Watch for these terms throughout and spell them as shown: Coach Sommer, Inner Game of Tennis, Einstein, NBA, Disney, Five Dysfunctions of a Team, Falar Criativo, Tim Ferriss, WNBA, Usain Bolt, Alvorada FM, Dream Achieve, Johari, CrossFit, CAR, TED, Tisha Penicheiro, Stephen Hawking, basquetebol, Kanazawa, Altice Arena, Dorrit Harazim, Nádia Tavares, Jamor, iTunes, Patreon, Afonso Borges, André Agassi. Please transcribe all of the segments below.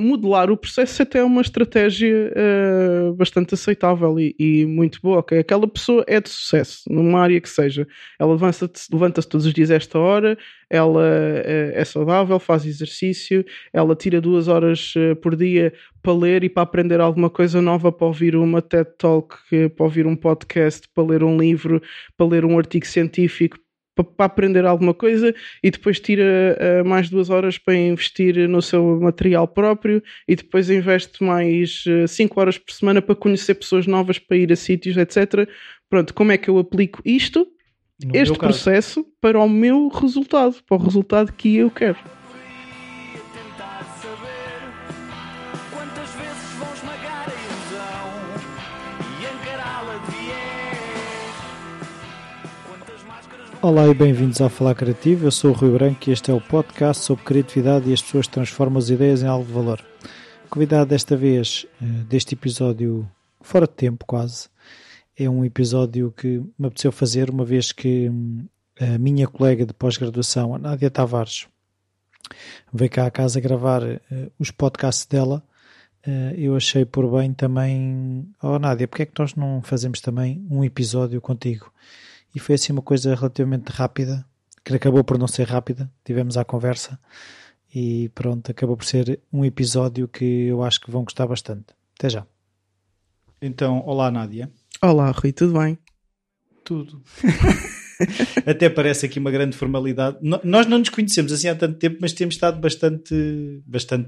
modelar o processo até é uma estratégia bastante aceitável e muito boa. Okay? Aquela pessoa é de sucesso, numa área que seja. Ela levanta-se todos os dias a esta hora, ela é saudável, faz exercício, ela tira 2 horas por dia para ler e para aprender alguma coisa nova, para ouvir uma TED Talk, para ouvir um podcast, para ler um livro, para ler um artigo científico, para aprender alguma coisa, e depois tira mais 2 horas para investir no seu material próprio, e depois investe mais 5 horas por semana para conhecer pessoas novas, para ir a sítios, etc. Pronto, como é que eu aplico isto, este processo, para o meu resultado, para o resultado que eu quero? Olá e bem-vindos ao Falar Criativo, eu sou o Rui Branco e este é o podcast sobre criatividade e as pessoas que transformam as ideias em algo de valor. Convidado desta vez, deste episódio fora de tempo quase, é um episódio que me apeteceu fazer uma vez que a minha colega de pós-graduação, a Nádia Tavares, veio cá à casa gravar os podcasts dela. Eu achei por bem também, Nádia, porque é que nós não fazemos também um episódio contigo? E foi assim uma coisa relativamente rápida, que acabou por não ser rápida, tivemos à conversa e pronto, acabou por ser um episódio que eu acho que vão gostar bastante. Até já. Então, olá Nádia. Olá Rui, tudo bem? Tudo. Até parece aqui uma grande formalidade. Nós não nos conhecemos assim há tanto tempo, mas temos estado bastante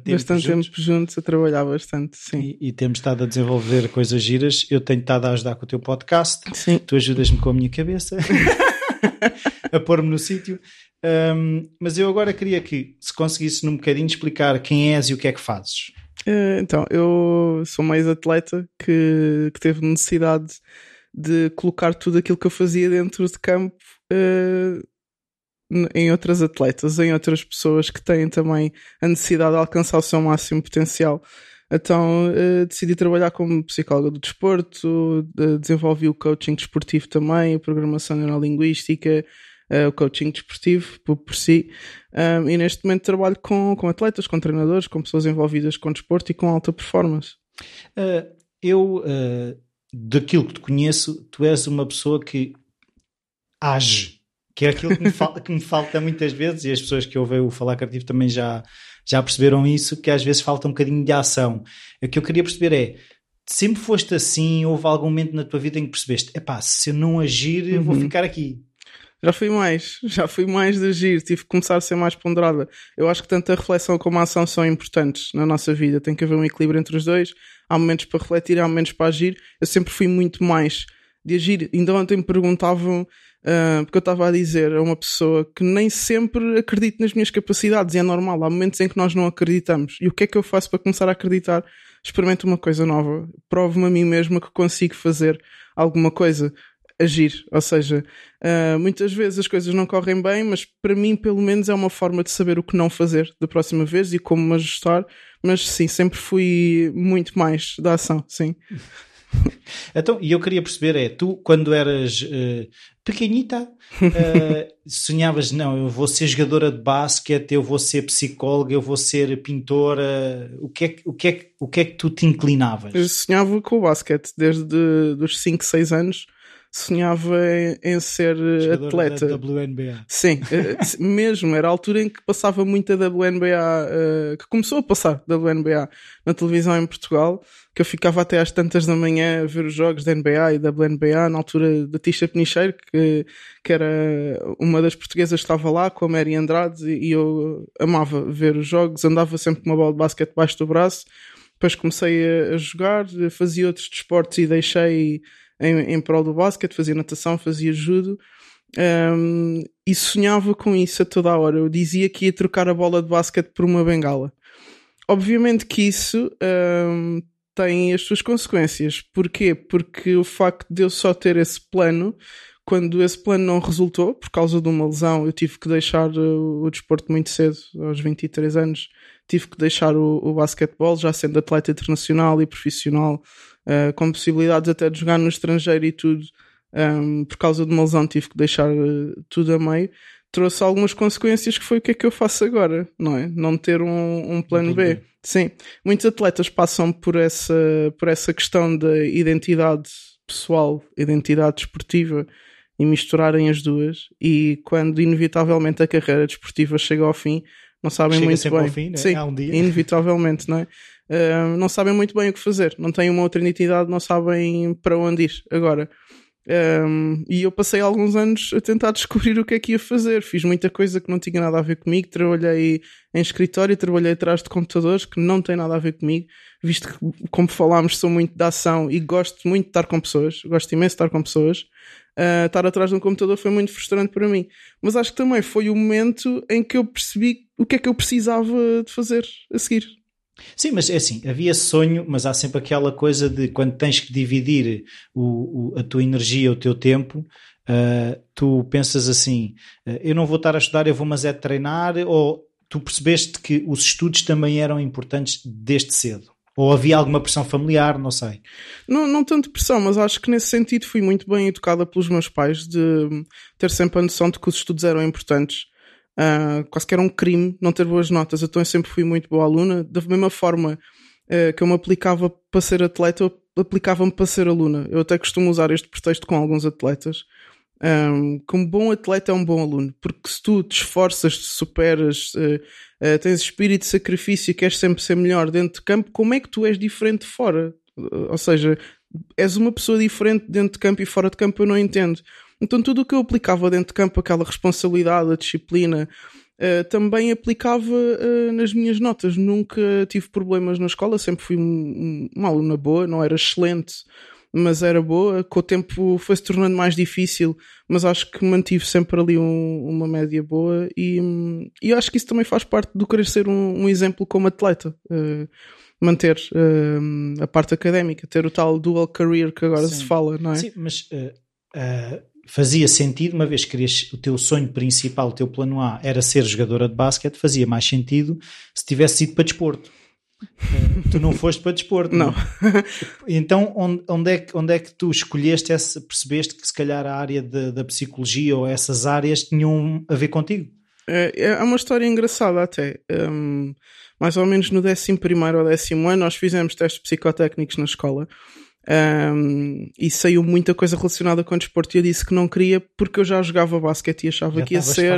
tempo juntos a trabalhar bastante, sim. E temos estado a desenvolver coisas giras. Eu tenho estado a ajudar com o teu podcast. Sim. Tu ajudas-me com a minha cabeça a pôr-me no sítio. Mas eu agora queria que, se conseguisse num bocadinho, explicar quem és e o que é que fazes. Então, eu sou uma ex-atleta que teve necessidade de colocar tudo aquilo que eu fazia dentro de campo em outras atletas, em outras pessoas que têm também a necessidade de alcançar o seu máximo potencial. Então decidi trabalhar como psicóloga do desporto, desenvolvi o coaching desportivo também, a programação neurolinguística, o coaching desportivo por si, e neste momento trabalho com atletas, com treinadores, com pessoas envolvidas com desporto e com alta performance. Daquilo que te conheço, tu és uma pessoa que age, que é aquilo que me falta muitas vezes, e as pessoas que ouvem o Falar Criativo também já perceberam isso, que às vezes falta um bocadinho de ação. O que eu queria perceber é, sempre foste assim, houve algum momento na tua vida em que percebeste, se eu não agir, eu vou ficar aqui? Já fui mais de agir, tive que começar a ser mais ponderada. Eu acho que tanto a reflexão como a ação são importantes na nossa vida, tem que haver um equilíbrio entre os dois. Há momentos para refletir, há momentos para agir. Eu sempre fui muito mais de agir. Ainda ontem me perguntavam, porque eu estava a dizer a uma pessoa que nem sempre acredito nas minhas capacidades, e é normal, há momentos em que nós não acreditamos. E o que é que eu faço para começar a acreditar? Experimento uma coisa nova, provo-me a mim mesma que consigo fazer alguma coisa. Agir, ou seja, muitas vezes as coisas não correm bem, mas para mim pelo menos é uma forma de saber o que não fazer da próxima vez e como me ajustar, mas sim, sempre fui muito mais da ação, sim. Então, e eu queria perceber, tu quando eras pequenita, sonhavas, não, eu vou ser jogadora de basquete, eu vou ser psicóloga, eu vou ser pintora, o que é que tu te inclinavas? Eu sonhava com o basquete desde os 5, 6 anos. Sonhava em ser jogador atleta. Da WNBA. Sim, mesmo. Era a altura em que passava muito a WNBA, que começou a passar da WNBA na televisão em Portugal, que eu ficava até às tantas da manhã a ver os jogos da NBA e da WNBA, na altura da Tisha Penicheiro, que era uma das portuguesas que estava lá, com a Mary Andrade, e eu amava ver os jogos, andava sempre com uma bola de basquete debaixo do braço, depois comecei a jogar, fazia outros desportos e deixei... Em prol do basquete, fazia natação, fazia judo, e sonhava com isso a toda a hora. Eu dizia que ia trocar a bola de basquete por uma bengala. Obviamente que isso tem as suas consequências. Porquê? Porque o facto de eu só ter esse plano, quando esse plano não resultou, por causa de uma lesão, eu tive que deixar o desporto muito cedo, aos 23 anos, tive que deixar o basquetebol, já sendo atleta internacional e profissional, com possibilidades até de jogar no estrangeiro e tudo, por causa de uma lesão tive que deixar tudo a meio. trouxe algumas consequências, que foi o que é que eu faço agora, não é? Não ter um plano B. Sim, muitos atletas passam por essa questão da identidade pessoal, identidade desportiva, e misturarem as duas, e quando inevitavelmente a carreira desportiva chega ao fim, não sabem chega muito bem. Ao fim, né? Sim, há um dia. Inevitavelmente, não é? Não sabem muito bem o que fazer, não têm uma outra identidade, não sabem para onde ir agora. E eu passei alguns anos a tentar descobrir o que é que ia fazer. Fiz muita coisa que não tinha nada a ver comigo. Trabalhei em escritório, trabalhei atrás de computadores, que não tem nada a ver comigo, visto que, como falámos, sou muito da ação e gosto muito de estar com pessoas, gosto imenso de estar com pessoas. Estar atrás de um computador foi muito frustrante para mim, mas acho que também foi o momento em que eu percebi o que é que eu precisava de fazer a seguir. Sim, mas é assim, havia sonho, mas há sempre aquela coisa de quando tens que dividir a tua energia, o teu tempo, tu pensas assim, eu não vou estar a estudar, eu vou mas é treinar, ou tu percebeste que os estudos também eram importantes desde cedo? Ou havia alguma pressão familiar, não sei. Não tanto pressão, mas acho que nesse sentido fui muito bem educada pelos meus pais, de ter sempre a noção de que os estudos eram importantes. Quase que era um crime não ter boas notas, então eu sempre fui muito boa aluna. Da mesma forma que eu me aplicava para ser atleta, eu aplicava-me para ser aluna. Eu até costumo usar este pretexto com alguns atletas, que um bom atleta é um bom aluno, porque se tu te esforças, te superas, tens espírito de sacrifício e queres sempre ser melhor dentro de campo, como é que tu és diferente fora? Ou seja, és uma pessoa diferente dentro de campo e fora de campo, eu não entendo. Então tudo o que eu aplicava dentro de campo, aquela responsabilidade, a disciplina, também aplicava nas minhas notas. Nunca tive problemas na escola, sempre fui uma aluna boa, não era excelente, mas era boa. Com o tempo foi-se tornando mais difícil, mas acho que mantive sempre ali uma média boa, e acho que isso também faz parte do querer ser um exemplo como atleta. Manter a parte académica, ter o tal dual career que agora Sim. se fala, não é? Sim, mas... fazia sentido, uma vez que querias, o teu sonho principal, o teu plano A era ser jogadora de basquete, fazia mais sentido se tivesse ido para desporto. Tu não foste para desporto, não. Então onde é que tu escolheste, percebeste que se calhar a área da psicologia ou essas áreas tinham a ver contigo? É uma história engraçada até. Mais ou menos no 11º ou 10º ano nós fizemos testes psicotécnicos na escola. E saiu muita coisa relacionada com o desporto, e eu disse que não queria porque eu já jogava basquete e achava já que ia ser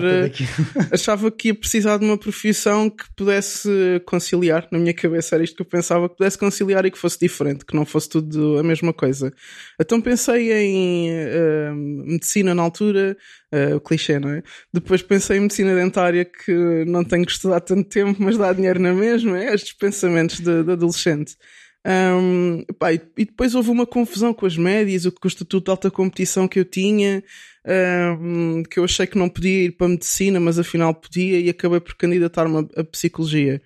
achava que ia precisar de uma profissão que pudesse conciliar. Na minha cabeça era isto que eu pensava, que pudesse conciliar e que fosse diferente, que não fosse tudo a mesma coisa. Então pensei em medicina na altura, o clichê, não é? Depois pensei em medicina dentária, que não tenho que estudar tanto tempo, mas dá dinheiro na mesma. É estes pensamentos de adolescente. Pá, e depois houve uma confusão com as médias, com o estatuto de alta competição que eu tinha, que eu achei que não podia ir para a medicina, mas afinal podia, e acabei por candidatar-me a psicologia,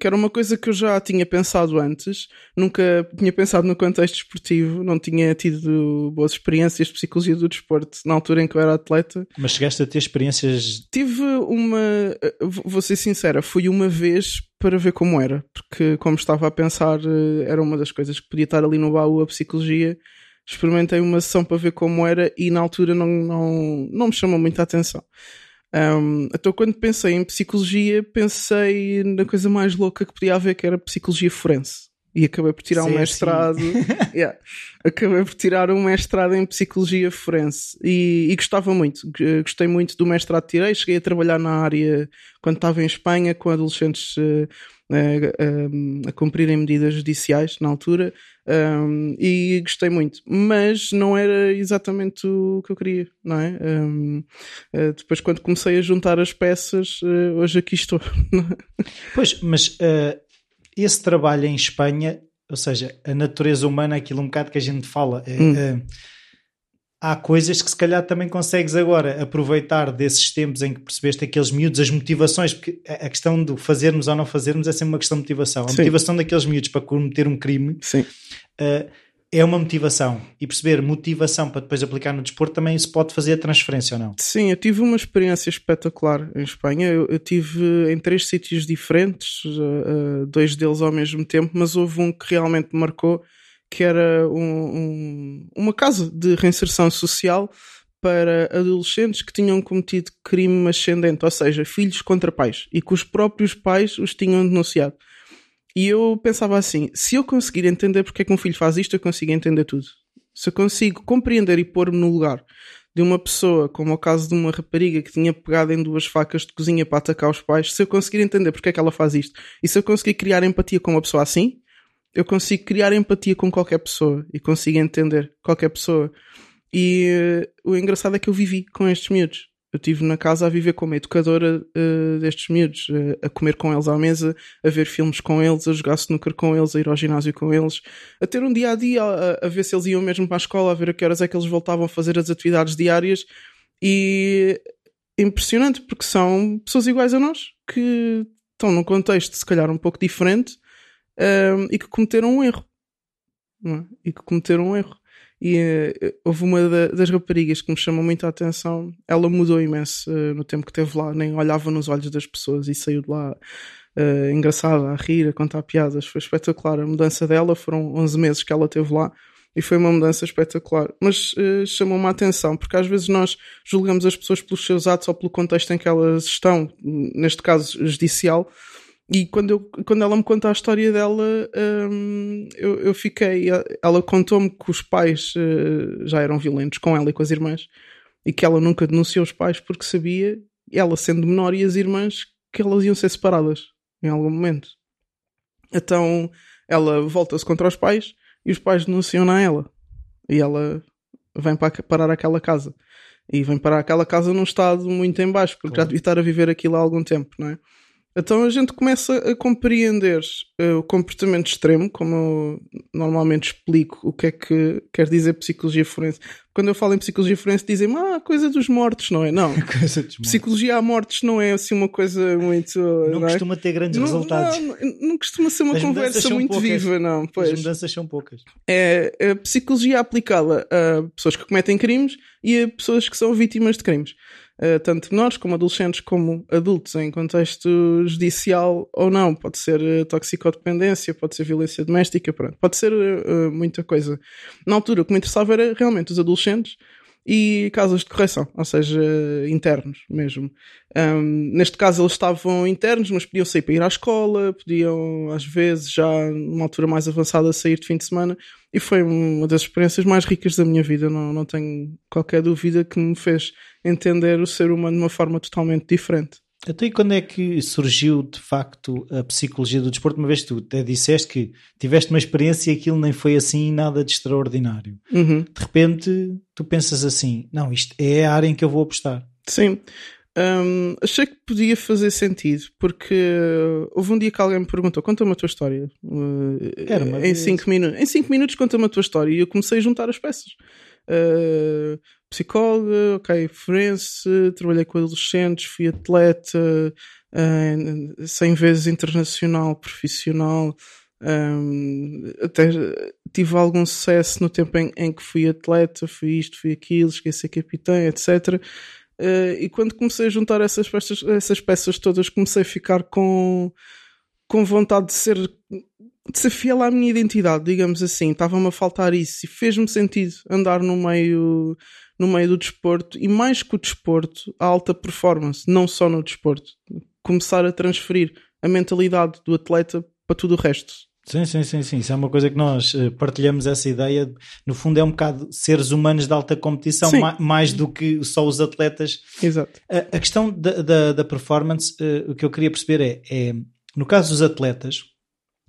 que era uma coisa que eu já tinha pensado antes. Nunca tinha pensado no contexto desportivo, não tinha tido boas experiências de psicologia do desporto na altura em que eu era atleta. Mas chegaste a ter experiências? Tive uma, vou ser sincera, fui uma vez para ver como era, porque como estava a pensar, era uma das coisas que podia estar ali no baú, a psicologia. Experimentei uma sessão para ver como era e na altura não me chamou muita atenção. Então quando pensei em psicologia, pensei na coisa mais louca que podia haver, que era psicologia forense, e acabei por tirar um mestrado acabei por tirar um mestrado em psicologia forense, e gostei muito do mestrado que tirei. Cheguei a trabalhar na área quando estava em Espanha, com adolescentes a cumprirem medidas judiciais na altura, e gostei muito, mas não era exatamente o que eu queria, não é? Depois quando comecei a juntar as peças, hoje aqui estou. Pois, mas esse trabalho em Espanha, ou seja, a natureza humana, aquilo um bocado que a gente fala, há coisas que se calhar também consegues agora aproveitar desses tempos em que percebeste aqueles miúdos, as motivações, porque a questão do fazermos ou não fazermos é sempre uma questão de motivação. A Sim. motivação daqueles miúdos para cometer um crime Sim. É uma motivação, e perceber motivação para depois aplicar no desporto também se pode fazer a transferência ou não. Sim, eu tive uma experiência espetacular em Espanha. Eu tive em 3 sítios diferentes, 2 deles ao mesmo tempo, mas houve um que realmente me marcou, que era uma casa de reinserção social para adolescentes que tinham cometido crime ascendente, ou seja, filhos contra pais, e que os próprios pais os tinham denunciado. E eu pensava assim, se eu conseguir entender porque é que um filho faz isto, eu consigo entender tudo. Se eu consigo compreender e pôr-me no lugar de uma pessoa, como é o caso de uma rapariga que tinha pegado em 2 facas de cozinha para atacar os pais, se eu conseguir entender porque é que ela faz isto, e se eu conseguir criar empatia com uma pessoa assim, eu consigo criar empatia com qualquer pessoa e consigo entender qualquer pessoa. E o engraçado é que eu vivi com estes miúdos. Eu estive na casa a viver como educadora destes miúdos, a comer com eles à mesa, a ver filmes com eles, a jogar snooker com eles, a ir ao ginásio com eles, a ter um dia-a-dia, a ver se eles iam mesmo para a escola, a ver a que horas é que eles voltavam a fazer as atividades diárias. E é impressionante, porque são pessoas iguais a nós, que estão num contexto se calhar um pouco diferente, e que cometeram um erro, não é? E houve uma das raparigas que me chamou muito a atenção. Ela mudou imenso no tempo que esteve lá, nem olhava nos olhos das pessoas e saiu de lá engraçada, a rir, a contar piadas. Foi espetacular a mudança dela, foram 11 meses que ela esteve lá e foi uma mudança espetacular. Mas chamou-me a atenção, porque às vezes nós julgamos as pessoas pelos seus atos ou pelo contexto em que elas estão, neste caso judicial. E quando ela me conta a história dela, eu fiquei... Ela contou-me que os pais já eram violentos com ela e com as irmãs, e que ela nunca denunciou os pais porque sabia, ela sendo menor e as irmãs, que elas iam ser separadas em algum momento. Então ela volta-se contra os pais e os pais denunciam a ela, e ela vem parar àquela casa. E vem parar àquela casa num estado muito em baixo, porque já devia estar a viver aquilo há algum tempo, não é? Então a gente começa a compreender o comportamento extremo, como eu normalmente explico o que é que quer dizer psicologia forense. Quando eu falo em psicologia forense dizem-me, coisa dos mortos, não é? Não, coisa dos mortos. Psicologia a mortos não é assim uma coisa muito... Não costuma ter grandes resultados. Não costuma ser uma conversa muito poucas. Viva, não. Pois. As mudanças são poucas. É a psicologia aplicada a pessoas que cometem crimes e a pessoas que são vítimas de crimes. Tanto menores como adolescentes como adultos em contexto judicial ou não, pode ser toxicodependência, pode ser violência doméstica, pronto. Pode ser muita coisa. Na altura o que me interessava era realmente os adolescentes e casas de correção, ou seja, internos mesmo. Neste caso eles estavam internos, mas podiam sair para ir à escola, podiam às vezes já numa altura mais avançada sair de fim de semana, e foi uma das experiências mais ricas da minha vida. Não tenho qualquer dúvida que me fez entender o ser humano de uma forma totalmente diferente. Até quando é que surgiu de facto a psicologia do desporto? Uma vez que tu até disseste que tiveste uma experiência e aquilo nem foi assim nada de extraordinário. Uhum. De repente tu pensas assim, não, isto é a área em que eu vou apostar. Sim, achei que podia fazer sentido, porque houve um dia que alguém me perguntou, conta-me a tua história. Era uma vez. Em 5 minutos conta-me a tua história, e eu comecei a juntar as peças. Psicóloga, ok, forense, trabalhei com adolescentes, fui atleta, 100 vezes internacional, profissional, até tive algum sucesso no tempo em que fui atleta, fui isto, fui aquilo, cheguei a ser capitã, etc. E quando comecei a juntar essas peças todas, comecei a ficar com vontade de ser fiel à minha identidade, digamos assim. Estava-me a faltar isso, e fez-me sentido andar no meio do desporto, e mais que o desporto, a alta performance, não só no desporto. Começar a transferir a mentalidade do atleta para tudo o resto. Sim. Isso é uma coisa que nós partilhamos, essa ideia. No fundo é um bocado seres humanos de alta competição, mais do que só os atletas. Exato. A questão da performance, o que eu queria perceber é no caso dos atletas,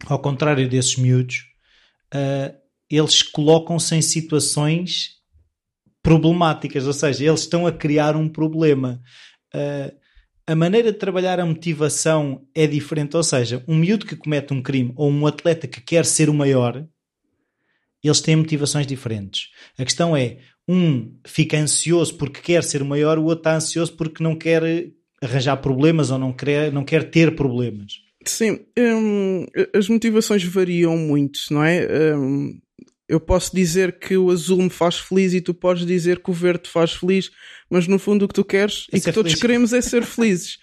ao contrário desses miúdos, eles colocam-se em situações problemáticas, ou seja, eles estão a criar um problema. A maneira de trabalhar a motivação é diferente, ou seja, um miúdo que comete um crime ou um atleta que quer ser o maior, eles têm motivações diferentes. A questão é, um fica ansioso porque quer ser o maior, o outro está ansioso porque não quer arranjar problemas ou não quer ter problemas. Sim, as motivações variam muito, não é? Eu posso dizer que o azul me faz feliz e tu podes dizer que o verde te faz feliz, mas no fundo o que tu queres e que todos queremos é ser felizes.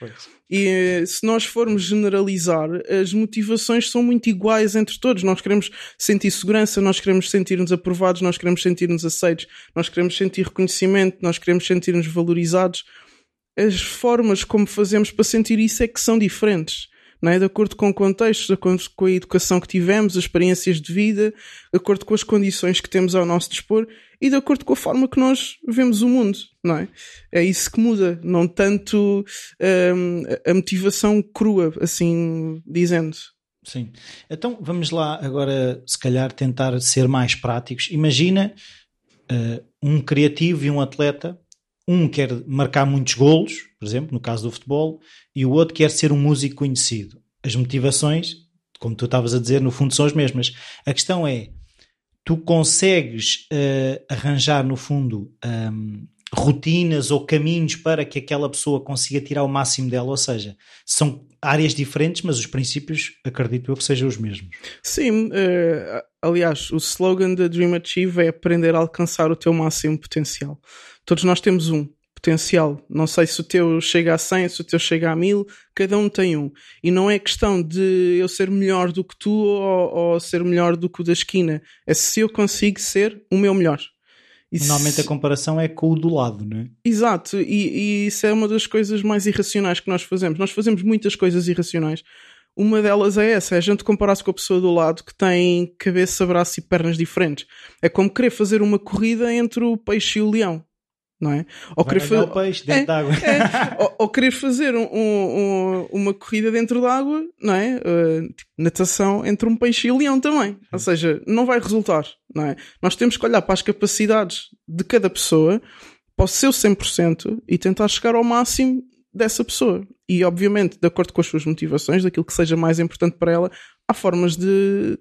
E se nós formos generalizar, as motivações são muito iguais entre todos. Nós queremos sentir segurança, nós queremos sentir-nos aprovados, nós queremos sentir-nos aceitos, nós queremos sentir reconhecimento, nós queremos sentir-nos valorizados. As formas como fazemos para sentir isso é que são diferentes. Não é? De acordo com o contexto, de acordo com a educação que tivemos, as experiências de vida, de acordo com as condições que temos ao nosso dispor e de acordo com a forma que nós vemos o mundo, não é? É isso que muda, não tanto a motivação crua, assim dizendo. Sim. Então vamos lá agora, se calhar, tentar ser mais práticos. Imagina um criativo e um atleta. Um quer marcar muitos golos, por exemplo, no caso do futebol, e o outro quer ser um músico conhecido. As motivações, como tu estavas a dizer, no fundo são as mesmas. A questão é, tu consegues arranjar, no fundo, rotinas ou caminhos para que aquela pessoa consiga tirar o máximo dela, ou seja, são áreas diferentes, mas os princípios, acredito eu, que sejam os mesmos. Sim, aliás, o slogan da Dream Achieve é aprender a alcançar o teu máximo potencial. Todos nós temos um potencial, não sei se o teu chega a 100, se o teu chega a 1000, cada um tem um. E não é questão de eu ser melhor do que tu ou ser melhor do que o da esquina, é se eu consigo ser o meu melhor. Isso... Normalmente a comparação é com o do lado, não é? Exato, e isso é uma das coisas mais irracionais que nós fazemos. Nós fazemos muitas coisas irracionais. Uma delas é essa, é a gente comparar-se com a pessoa do lado que tem cabeça, braço e pernas diferentes. É como querer fazer uma corrida entre o peixe e o leão, não é? Ou querer fazer... o peixe dentro da água. Ou querer fazer uma corrida dentro da água, não é? Tipo, natação entre um peixe e um leão também. Ou seja, não vai resultar, não é? Nós temos que olhar para as capacidades de cada pessoa, para o seu 100% e tentar chegar ao máximo dessa pessoa. E, obviamente, de acordo com as suas motivações, daquilo que seja mais importante para ela, há formas de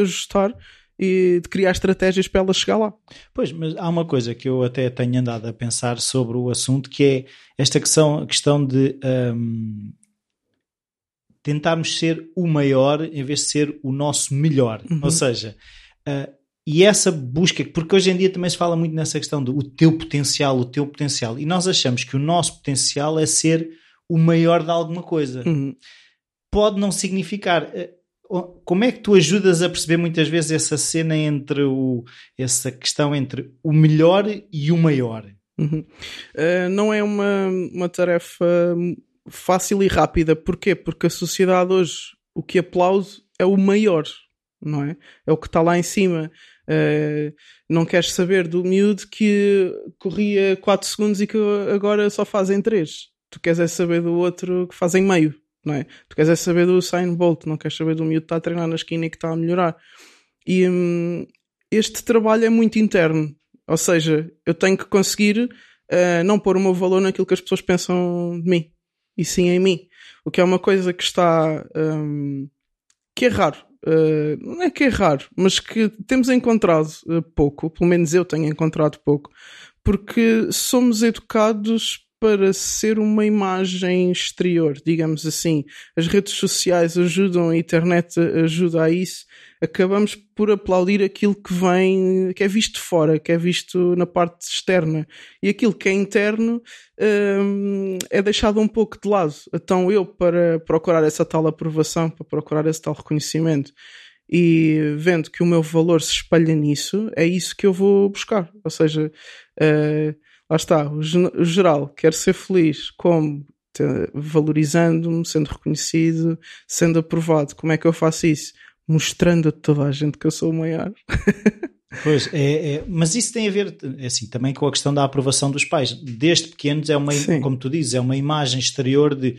ajustar e de criar estratégias para ela chegar lá. Pois, mas há uma coisa que eu até tenho andado a pensar sobre o assunto, que é esta questão de tentarmos ser o maior em vez de ser o nosso melhor. Uhum. Ou seja, e essa busca, porque hoje em dia também se fala muito nessa questão do o teu potencial, e nós achamos que o nosso potencial é ser o maior de alguma coisa. Uhum. Pode não significar... Como é que tu ajudas a perceber muitas vezes essa cena entre essa questão entre o melhor e o maior? Uhum. Não é uma tarefa fácil e rápida. Porquê? Porque a sociedade hoje, o que aplaude é o maior, não é? É o que está lá em cima. Não queres saber do miúdo que corria 4 segundos e que agora só fazem 3. Tu queres é saber do outro que fazem meio. Não é? Tu queres é saber do Usain Bolt, não queres saber do miúdo que está a treinar na esquina e que está a melhorar. E este trabalho é muito interno, ou seja, eu tenho que conseguir não pôr o meu valor naquilo que as pessoas pensam de mim, e sim em mim, o que é uma coisa que está que é raro, não é que é raro, mas que temos encontrado pouco, pelo menos eu tenho encontrado pouco, porque somos educados para ser uma imagem exterior, digamos assim. As redes sociais ajudam, a internet ajuda a isso. Acabamos por aplaudir aquilo que vem, que é visto fora, que é visto na parte externa. E aquilo que é interno é deixado um pouco de lado. Então eu, para procurar essa tal aprovação, para procurar esse tal reconhecimento, e vendo que o meu valor se espalha nisso, é isso que eu vou buscar. Ou seja... Lá está, o geral, quero ser feliz, como? Valorizando-me, sendo reconhecido, sendo aprovado. Como é que eu faço isso? Mostrando a toda a gente que eu sou o maior. Pois, mas isso tem a ver assim, também com a questão da aprovação dos pais. Desde pequenos é uma, sim, como tu dizes, é uma imagem exterior de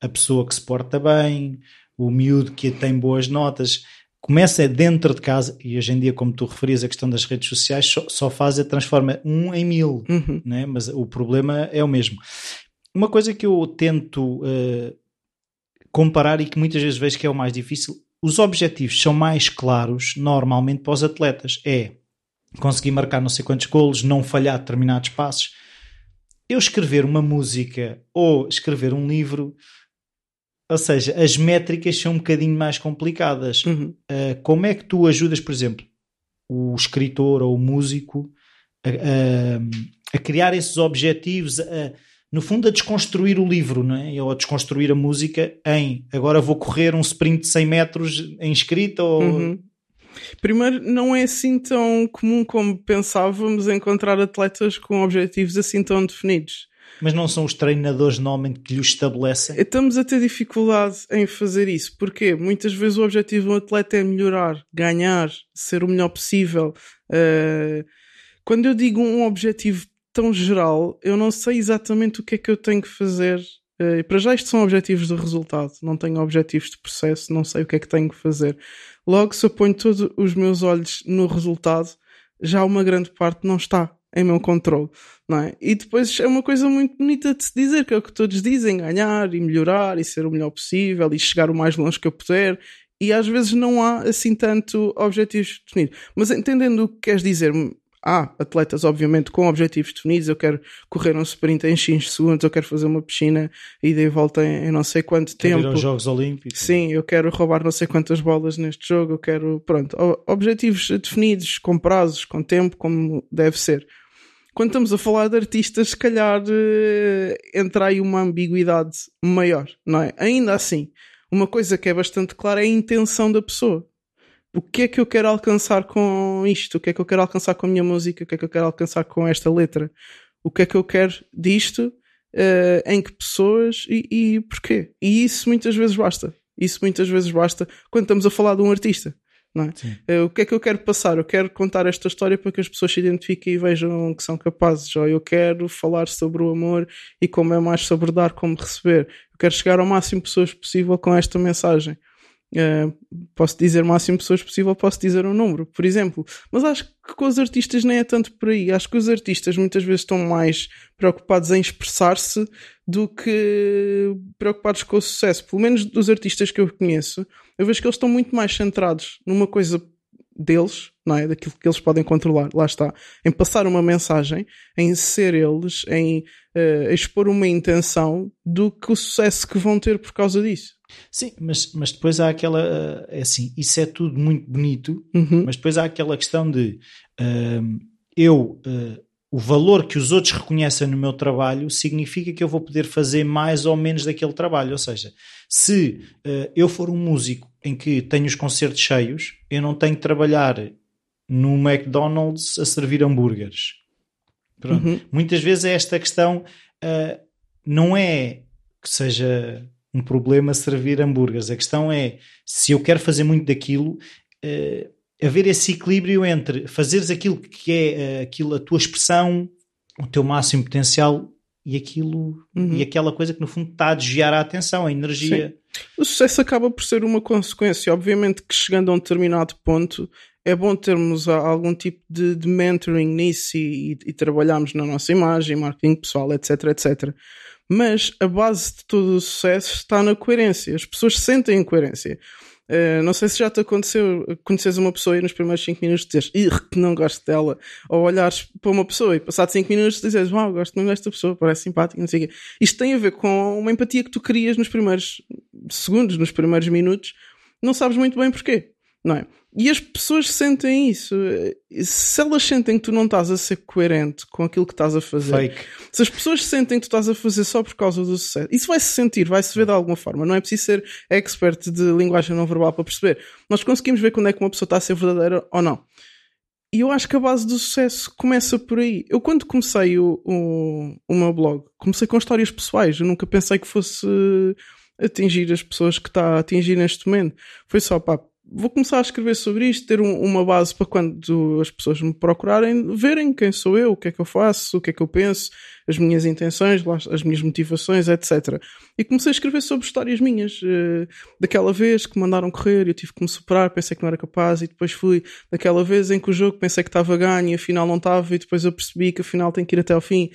a pessoa que se porta bem, o miúdo que tem boas notas... Começa dentro de casa, e hoje em dia, como tu referias, a questão das redes sociais só faz, transforma 1 em 1000, uhum, né? Mas o problema é o mesmo. Uma coisa que eu tento comparar e que muitas vezes vejo que é o mais difícil, os objetivos são mais claros normalmente para os atletas, é conseguir marcar não sei quantos golos, não falhar determinados passos. Eu escrever uma música ou escrever um livro... Ou seja, as métricas são um bocadinho mais complicadas. Uhum. Como é que tu ajudas, por exemplo, o escritor ou o músico a criar esses objetivos, no fundo a desconstruir o livro, não é? Ou a desconstruir a música em agora vou correr um sprint de 100 metros em escrita ou... Uhum. Primeiro, não é assim tão comum como pensávamos encontrar atletas com objetivos assim tão definidos. Mas não são os treinadores normalmente que lhes estabelecem? Estamos a ter dificuldade em fazer isso, porque muitas vezes o objetivo de um atleta é melhorar, ganhar, ser o melhor possível. Quando eu digo um objetivo tão geral, eu não sei exatamente o que é que eu tenho que fazer. Para já isto são objetivos de resultado, não tenho objetivos de processo, não sei o que é que tenho que fazer. Logo, se eu ponho todos os meus olhos no resultado, já uma grande parte não está em meu controle, não é? E depois é uma coisa muito bonita de se dizer, que é o que todos dizem, ganhar e melhorar e ser o melhor possível e chegar o mais longe que eu puder, e às vezes não há assim tanto objetivos definidos. Mas entendendo o que queres dizer, há atletas, obviamente, com objetivos definidos. Eu quero correr um sprint em X segundos, eu quero fazer uma piscina e dei volta em não sei quanto tempo. Quero ir aos Jogos Olímpicos. Sim, eu quero roubar não sei quantas bolas neste jogo, eu quero... Pronto, objetivos definidos, com prazos, com tempo, como deve ser. Quando estamos a falar de artistas, se calhar entra aí uma ambiguidade maior, não é? Ainda assim, uma coisa que é bastante clara é a intenção da pessoa. O que é que eu quero alcançar com isto? O que é que eu quero alcançar com a minha música? O que é que eu quero alcançar com esta letra? O que é que eu quero disto? Em que pessoas? E porquê? E isso muitas vezes basta. Isso muitas vezes basta quando estamos a falar de um artista, não é? O que é que eu quero passar? Eu quero contar esta história para que as pessoas se identifiquem e vejam que são capazes. Ou eu quero falar sobre o amor e como é mais sobre dar, como receber. Eu quero chegar ao máximo de pessoas possível com esta mensagem. Posso dizer o máximo de pessoas possível, posso dizer um número, por exemplo, mas acho que com os artistas nem é tanto por aí. Acho que os artistas muitas vezes estão mais preocupados em expressar-se do que preocupados com o sucesso. Pelo menos dos artistas que eu conheço, eu vejo que eles estão muito mais centrados numa coisa deles, não é? Daquilo que eles podem controlar, lá está, em passar uma mensagem, em ser eles, em expor uma intenção, do que o sucesso que vão ter por causa disso. Sim, mas depois há aquela, assim, isso é tudo muito bonito, uhum. Mas depois há aquela questão de o valor que os outros reconhecem no meu trabalho significa que eu vou poder fazer mais ou menos daquele trabalho. Ou seja, se eu for um músico em que tenho os concertos cheios, eu não tenho que trabalhar no McDonald's a servir hambúrgueres. Pronto. Uhum. Muitas vezes é esta questão, não é que seja... um problema servir hambúrgueres. A questão é, se eu quero fazer muito daquilo, haver esse equilíbrio entre fazeres aquilo que é aquilo, a tua expressão, o teu máximo potencial e aquilo, uhum. E aquela coisa que no fundo está a desviar a atenção, a energia. Sim. O sucesso acaba por ser uma consequência. Obviamente que chegando a um determinado ponto é bom termos algum tipo de mentoring nisso e trabalharmos na nossa imagem, marketing pessoal, etc, etc. Mas a base de todo o sucesso está na coerência. As pessoas sentem incoerência. Não sei se já te aconteceu conheces uma pessoa e nos primeiros 5 minutos dizes que não gosto dela, ou olhares para uma pessoa e passados 5 minutos dizes uau, gosto muito desta pessoa, parece simpática, não sei o quê. Isto tem a ver com uma empatia que tu crias nos primeiros segundos, nos primeiros minutos, não sabes muito bem porquê, não é? E as pessoas sentem isso. Se elas sentem que tu não estás a ser coerente com aquilo que estás a fazer, fake. Se as pessoas sentem que tu estás a fazer só por causa do sucesso, isso vai-se sentir, vai-se ver de alguma forma. Não é preciso ser expert de linguagem não verbal para perceber. Nós conseguimos ver quando é que uma pessoa está a ser verdadeira ou não. E eu acho que a base do sucesso começa por aí. Eu quando comecei o meu blog, comecei com histórias pessoais. Eu nunca pensei que fosse atingir as pessoas que está a atingir neste momento. Foi só, pá, vou começar a escrever sobre isto, ter uma base para quando as pessoas me procurarem, verem quem sou eu, o que é que eu faço, o que é que eu penso, as minhas intenções, as minhas motivações, etc. E comecei a escrever sobre histórias minhas. Daquela vez que me mandaram correr, eu tive que me superar, pensei que não era capaz e depois fui. Daquela vez em que o jogo pensei que estava ganho e afinal não estava e depois eu percebi que afinal tenho que ir até ao fim.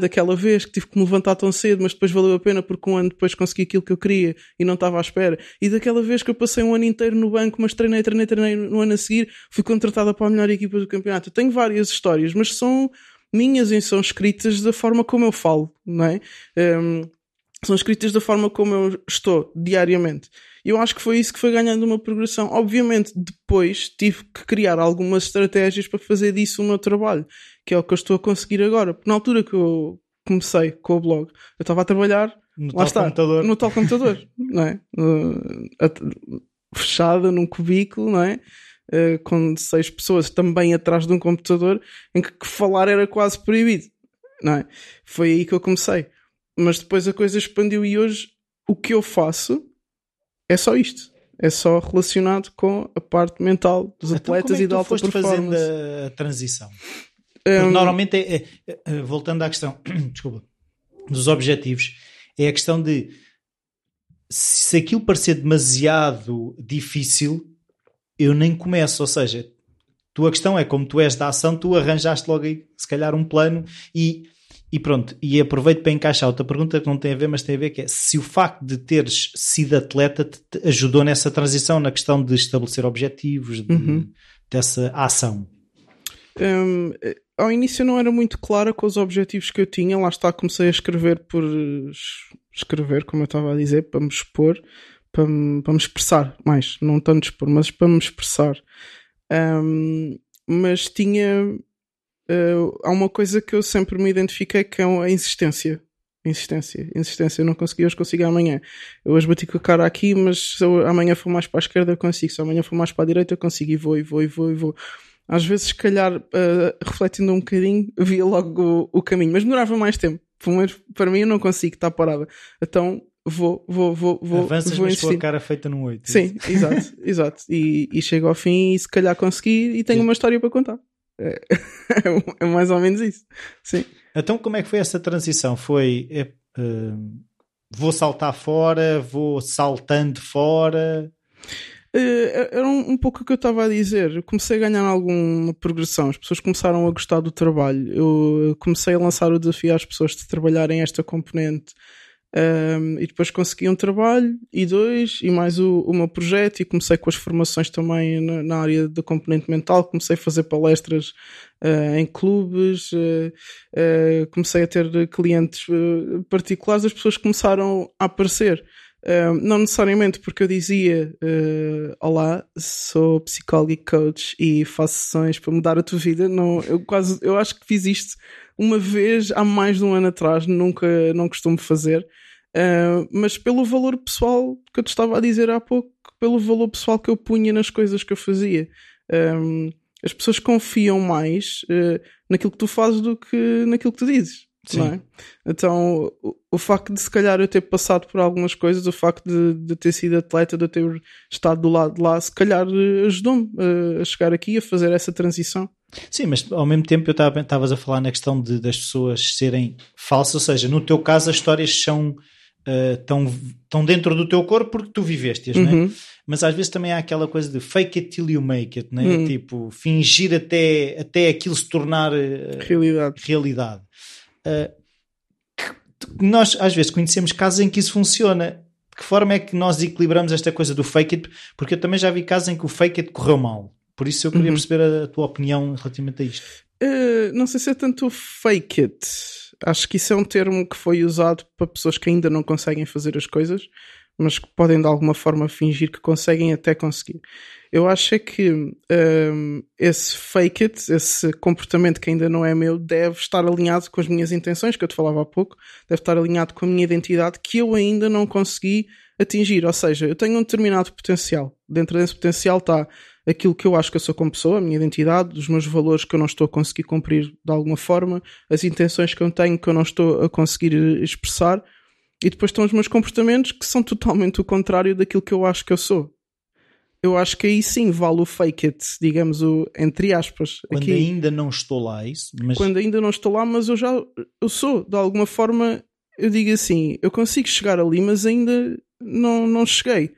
Daquela vez que tive que me levantar tão cedo, mas depois valeu a pena porque um ano depois consegui aquilo que eu queria e não estava à espera. E daquela vez que eu passei um ano inteiro no banco, mas treinei no ano a seguir, fui contratada para a melhor equipa do campeonato. Eu tenho várias histórias, mas são minhas e são escritas da forma como eu falo, não é? São escritas da forma como eu estou diariamente. E eu acho que foi isso que foi ganhando uma progressão. Obviamente, depois tive que criar algumas estratégias para fazer disso o meu trabalho, que é o que eu estou a conseguir agora. Porque na altura que eu comecei com o blog, eu estava a trabalhar no tal computador, não é? Fechada num cubículo, não é? Com 6 pessoas também atrás de um computador em que falar era quase proibido, não é? Foi aí que eu comecei, mas depois a coisa expandiu e hoje o que eu faço é só isto, é só relacionado com a parte mental dos atletas e da alta performance. Como é que tu foste fazendo a transição? Normalmente voltando à questão desculpa, dos objetivos, é a questão de se aquilo parecer demasiado difícil eu nem começo, ou seja, tua questão é como tu és da ação, tu arranjaste logo aí, se calhar, um plano e pronto, e aproveito para encaixar outra pergunta que não tem a ver, mas tem a ver, que é se o facto de teres sido atleta te ajudou nessa transição, na questão de estabelecer objetivos, dessa ação. Ao início não era muito clara com os objetivos que eu tinha, lá está, comecei a escrever por escrever, como eu estava a dizer, para me expor, para me expressar mais, não tanto expor, mas para me expressar. Mas tinha... há uma coisa que eu sempre me identifiquei, que é a insistência. Eu não consegui, hoje consigo amanhã. Eu hoje bati com a cara aqui, mas se eu amanhã for mais para a esquerda eu consigo, se amanhã for mais para a direita eu consigo, e vou. Às vezes, se calhar, refletindo um bocadinho, via logo o caminho, mas demorava mais tempo. Para mim eu não consigo estar parada, então... Vou avanças, mas com a cara feita num 8. Sim, exato. E chego ao fim e se calhar consegui e tenho uma história para contar. É mais ou menos isso. Sim. Então como é que foi essa transição? Foi vou saltar fora, vou saltando fora? Era um pouco o que eu estava a dizer. Eu comecei a ganhar alguma progressão, as pessoas começaram a gostar do trabalho, eu comecei a lançar o desafio às pessoas de trabalharem esta componente. E depois consegui um trabalho e 2 e mais o meu projeto, e comecei com as formações também na área da componente mental, comecei a fazer palestras em clubes, comecei a ter clientes particulares, as pessoas começaram a aparecer, não necessariamente porque eu dizia olá, sou psicólogo e coach e faço sessões para mudar a tua vida, não, eu acho que fiz isto uma vez há mais de um ano atrás, nunca, não costumo fazer, mas pelo valor pessoal que eu te estava a dizer há pouco, pelo valor pessoal que eu punha nas coisas que eu fazia, as pessoas confiam mais naquilo que tu fazes do que naquilo que tu dizes. Sim. Não é? Então o facto de se calhar eu ter passado por algumas coisas, o facto de ter sido atleta, de eu ter estado do lado de lá, se calhar ajudou-me a chegar aqui e a fazer essa transição. Sim, mas ao mesmo tempo eu estavas a falar na questão das pessoas serem falsas, ou seja, no teu caso as histórias são tão dentro do teu corpo porque tu viveste-as, não é? Mas às vezes também há aquela coisa de fake it till you make it, não é? Tipo, fingir até aquilo se tornar realidade. Nós às vezes conhecemos casos em que isso funciona. De que forma é que nós equilibramos esta coisa do fake it? Porque eu também já vi casos em que o fake it correu mal. Por isso eu queria perceber a tua opinião relativamente a isto. Não sei se é tanto fake it. Acho que isso é um termo que foi usado para pessoas que ainda não conseguem fazer as coisas, mas que podem de alguma forma fingir que conseguem até conseguir. Eu acho que esse fake it, esse comportamento que ainda não é meu, deve estar alinhado com as minhas intenções, que eu te falava há pouco, deve estar alinhado com a minha identidade, que eu ainda não consegui atingir. Ou seja, eu tenho um determinado potencial. Dentro desse potencial está aquilo que eu acho que eu sou como pessoa, a minha identidade, os meus valores que eu não estou a conseguir cumprir de alguma forma, as intenções que eu tenho que eu não estou a conseguir expressar, e depois estão os meus comportamentos, que são totalmente o contrário daquilo que eu acho que eu sou. Eu acho que aí sim vale o fake it, digamos, o entre aspas. Quando aqui, ainda não estou lá, isso? Mas... Quando ainda não estou lá, mas eu sou, de alguma forma, eu digo assim, eu consigo chegar ali, mas ainda não cheguei.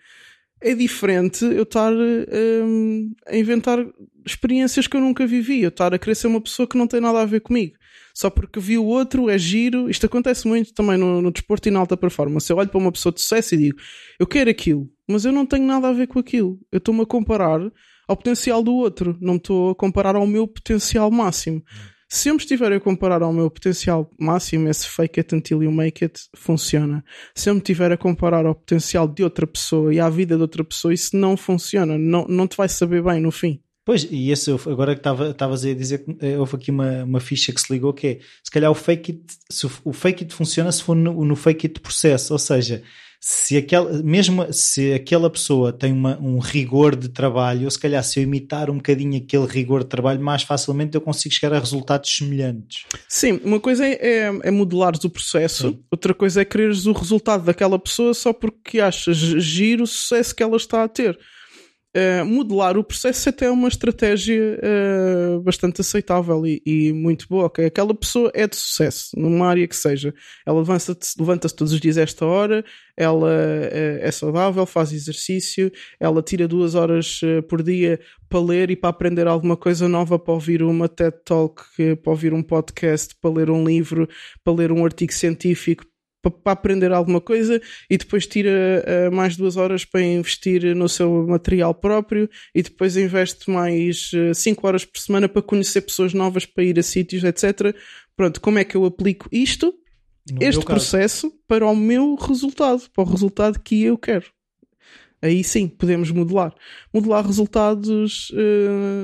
É diferente eu estar a inventar experiências que eu nunca vivi, eu estar a querer ser uma pessoa que não tem nada a ver comigo, só porque vi o outro, é giro. Isto acontece muito também no desporto e na alta performance. Eu olho para uma pessoa de sucesso e digo, eu quero aquilo, mas eu não tenho nada a ver com aquilo, eu estou-me a comparar ao potencial do outro, não me estou a comparar ao meu potencial máximo. Se eu me estiver a comparar ao meu potencial máximo, esse fake it until you make it funciona. Se eu me estiver a comparar ao potencial de outra pessoa e à vida de outra pessoa, isso não funciona, não te vai saber bem no fim. Pois, e esse, agora que estavas a dizer que houve aqui uma ficha que se ligou, que é, se calhar o fake it, o fake it funciona se for no fake it processo, ou seja, se aquela pessoa tem um rigor de trabalho, ou se calhar se eu imitar um bocadinho aquele rigor de trabalho, mais facilmente eu consigo chegar a resultados semelhantes. Sim, uma coisa é modelares o processo, sim, outra coisa é quereres o resultado daquela pessoa só porque achas giro o sucesso que ela está a ter. Modelar o processo até é uma estratégia bastante aceitável e muito boa. Okay? Aquela pessoa é de sucesso, numa área que seja. Ela levanta-se todos os dias a esta hora, ela é saudável, faz exercício, ela tira 2 horas por dia para ler e para aprender alguma coisa nova, para ouvir uma TED Talk, para ouvir um podcast, para ler um livro, para ler um artigo científico, para aprender alguma coisa, e depois tira mais 2 horas para investir no seu material próprio, e depois investe mais 5 horas por semana para conhecer pessoas novas, para ir a sítios, etc. Pronto, como é que eu aplico isto, este processo, para o meu resultado, para o resultado que eu quero? Aí sim, podemos modelar resultados,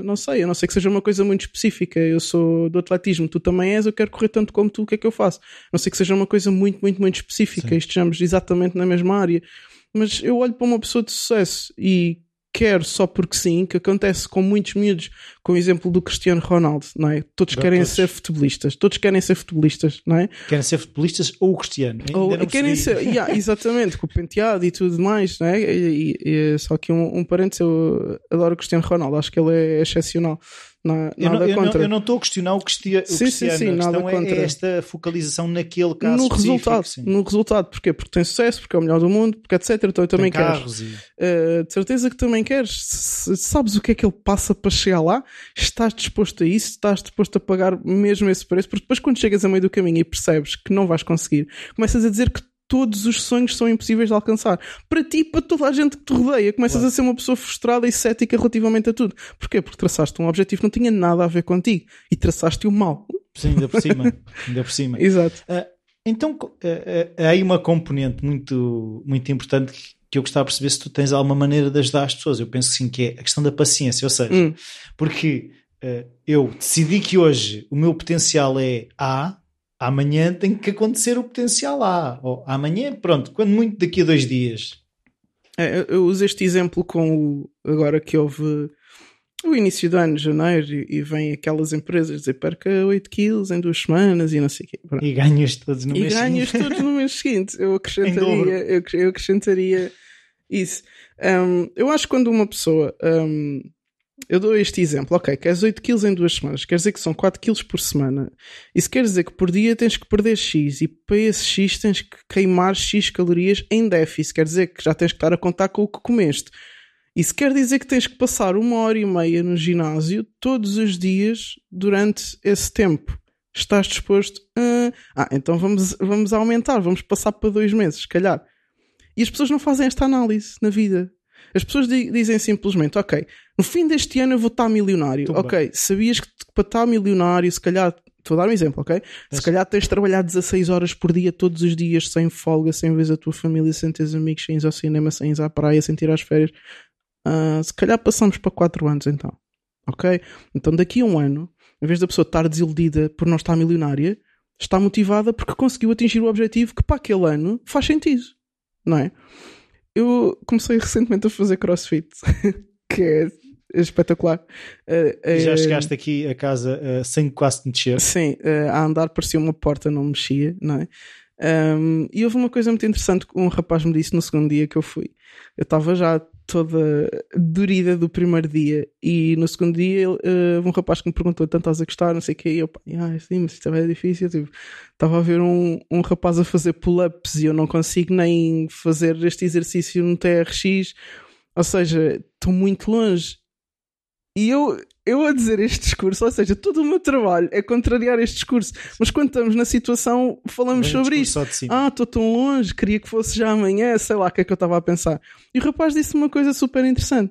não sei, a não ser que seja uma coisa muito específica. Eu sou do atletismo, tu também és, eu quero correr tanto como tu, o que é que eu faço? A não ser que seja uma coisa muito, muito, muito específica, sim, e estejamos exatamente na mesma área. Mas eu olho para uma pessoa de sucesso e quero só porque sim, que acontece com muitos miúdos, com o exemplo do Cristiano Ronaldo, não é? Todos querem ser futebolistas, não é? Querem ser futebolistas ou Cristiano. Exatamente, com o penteado e tudo mais, não é? E só que um parênteses, eu adoro o Cristiano Ronaldo, acho que ele é excepcional. Eu não estou a questionar o Cristiano, sim, nada contra. É esta focalização naquele caso no resultado, porquê? Porque tem sucesso, porque é o melhor do mundo, porque etc. Então eu também quero. De certeza que também queres. Sabes o que é que ele passa para chegar lá? Estás disposto a isso? Estás disposto a pagar mesmo esse preço? Porque depois, quando chegas a meio do caminho e percebes que não vais conseguir, começas a dizer que todos os sonhos são impossíveis de alcançar. Para ti e para toda a gente que te rodeia. Começas a ser uma pessoa frustrada e cética relativamente a tudo. Porquê? Porque traçaste um objetivo que não tinha nada a ver contigo. E traçaste-o mal. Sim, ainda por cima. Exato. Então, há aí uma componente muito, muito importante que eu gostava de perceber, se tu tens alguma maneira de ajudar as pessoas. Eu penso assim, que é a questão da paciência. Ou seja, porque eu decidi que hoje o meu potencial é A... Amanhã tem que acontecer o potencial A. Ou amanhã, pronto, quando muito daqui a 2 dias. Eu uso este exemplo agora que houve o início do ano, janeiro, e vem aquelas empresas dizer perca 8 quilos em 2 semanas e não sei o quê. Pronto. E ganhas todos no mês seguinte. Eu acrescentaria isso. Eu acho que quando uma pessoa... eu dou este exemplo, ok, queres 8 quilos em 2 semanas, quer dizer que são 4 quilos por semana, isso quer dizer que por dia tens que perder X, e para esse X tens que queimar X calorias em déficit, quer dizer que já tens que estar a contar com o que comeste. Isso quer dizer que tens que passar 1h30 no ginásio todos os dias durante esse tempo. Estás disposto a... então vamos aumentar, vamos passar para 2 meses, se calhar. E as pessoas não fazem esta análise na vida. As pessoas dizem simplesmente, ok, no fim deste ano eu vou estar milionário. Tudo ok, bem. Sabias que para estar milionário, se calhar, estou a dar um exemplo, ok? Se calhar tens de trabalhar 16 horas por dia, todos os dias, sem folga, sem ver a tua família, sem teres amigos, sem ir ao cinema, sem ir à praia, sem tirar as férias. Se calhar passamos para 4 anos então, ok? Então daqui a 1 ano, em vez da pessoa estar desiludida por não estar milionária, está motivada porque conseguiu atingir o objetivo que para aquele ano faz sentido, não é? Eu comecei recentemente a fazer crossfit, que é espetacular. Já chegaste aqui a casa sem quase mexer? Sim, a andar parecia uma porta, não mexia, não é? E houve uma coisa muito interessante que um rapaz me disse no segundo dia que eu fui. Eu estava já toda dorida do primeiro dia, e no segundo dia houve um rapaz que me perguntou, tanto estás a gostar, não sei o quê, e eu, sim, mas isto é difícil. Estava a ver um rapaz a fazer pull-ups e eu não consigo nem fazer este exercício no TRX, ou seja, estou muito longe. E eu a dizer este discurso, ou seja, todo o meu trabalho é contrariar este discurso, mas quando estamos na situação falamos sobre isto. Estou tão longe, queria que fosse já amanhã, sei lá o que é que eu estava a pensar. E o rapaz disse uma coisa super interessante: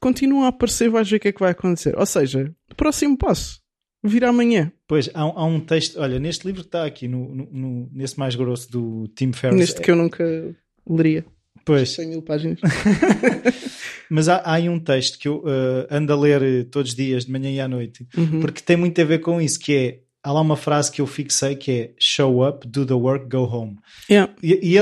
continua a aparecer, vais ver o que é que vai acontecer. Ou seja, próximo passo, vir amanhã. Pois, há um texto, olha, neste livro que está aqui, nesse mais grosso do Tim Ferriss. Neste que eu nunca leria. Pois. 100 mil páginas. Mas há aí um texto que eu ando a ler todos os dias, de manhã e à noite, porque tem muito a ver com isso, que é, há lá uma frase que eu fixei que é show up, do the work, go home. Yeah. E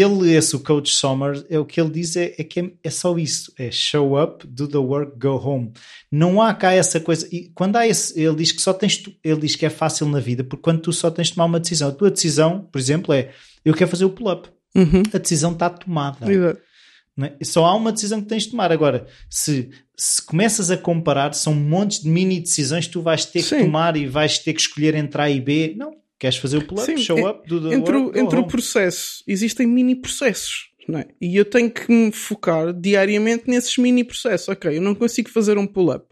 ele, esse o Coach Sommer, é o que ele diz é que é só isso, é show up, do the work, go home. Não há cá essa coisa, e quando há esse, ele diz que só tens, ele diz que é fácil na vida, porque quando tu só tens de tomar uma decisão, a tua decisão, por exemplo, é, eu quero fazer o pull-up. A decisão está tomada. Exato. Não é? Só há uma decisão que tens de tomar. Agora, se começas a comparar, são um monte de mini decisões que tu vais ter que tomar e vais ter que escolher entre A e B. Não, queres fazer o pull-up, show up, do entre o processo, existem mini processos, não é? E eu tenho que me focar diariamente nesses mini processos. Ok, eu não consigo fazer um pull-up,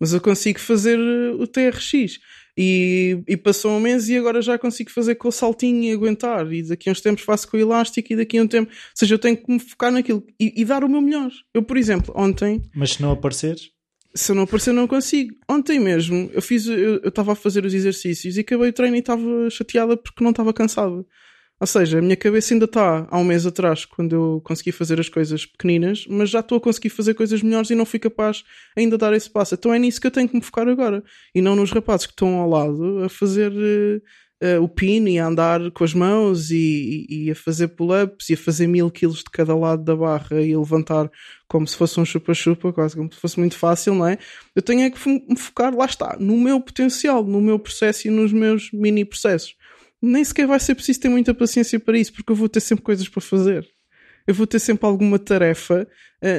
mas eu consigo fazer o TRX. E passou um mês e agora já consigo fazer com o saltinho e aguentar, e daqui a uns tempos faço com o elástico e daqui a um tempo, ou seja, eu tenho que me focar naquilo e dar o meu melhor. Eu, por exemplo, ontem... Mas se não aparecer? Se eu não aparecer não consigo. Ontem mesmo eu estava a fazer os exercícios e acabei o treino e estava chateada porque não estava cansada. Ou seja, a minha cabeça ainda está há um mês atrás, quando eu consegui fazer as coisas pequeninas, mas já estou a conseguir fazer coisas melhores e não fui capaz ainda de dar esse passo. Então é nisso que eu tenho que me focar agora. E não nos rapazes que estão ao lado a fazer o pino e a andar com as mãos e a fazer pull-ups e a fazer 1000 quilos de cada lado da barra e a levantar como se fosse um chupa-chupa, quase como se fosse muito fácil, não é? Eu tenho é que me focar, lá está, no meu potencial, no meu processo e nos meus mini processos. Nem sequer vai ser preciso ter muita paciência para isso, porque eu vou ter sempre coisas para fazer. Eu vou ter sempre alguma tarefa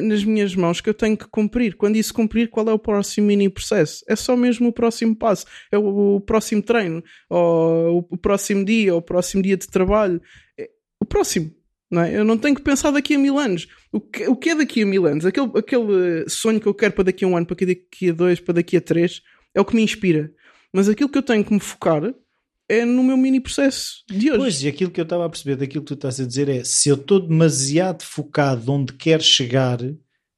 nas minhas mãos que eu tenho que cumprir. Quando isso cumprir, qual é o próximo mini processo? É só mesmo o próximo passo. É o próximo treino, ou o próximo dia, ou o próximo dia de trabalho. É o próximo. Não é? Eu não tenho que pensar daqui a 1000 anos. O que é daqui a 1000 anos? Aquele sonho que eu quero para daqui a 1 ano, para daqui a 2, para daqui a 3, é o que me inspira. Mas aquilo que eu tenho que me focar... é no meu mini processo de hoje. Pois, e aquilo que eu estava a perceber daquilo que tu estás a dizer é, se eu estou demasiado focado onde quero chegar,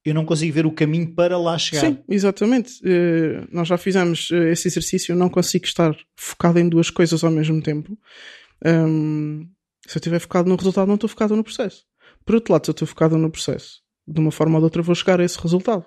eu não consigo ver o caminho para lá chegar. Sim, exatamente. Nós já fizemos esse exercício, eu não consigo estar focado em duas coisas ao mesmo tempo. Se eu estiver focado no resultado, não estou focado no processo. Por outro lado, se eu estou focado no processo, de uma forma ou de outra vou chegar a esse resultado.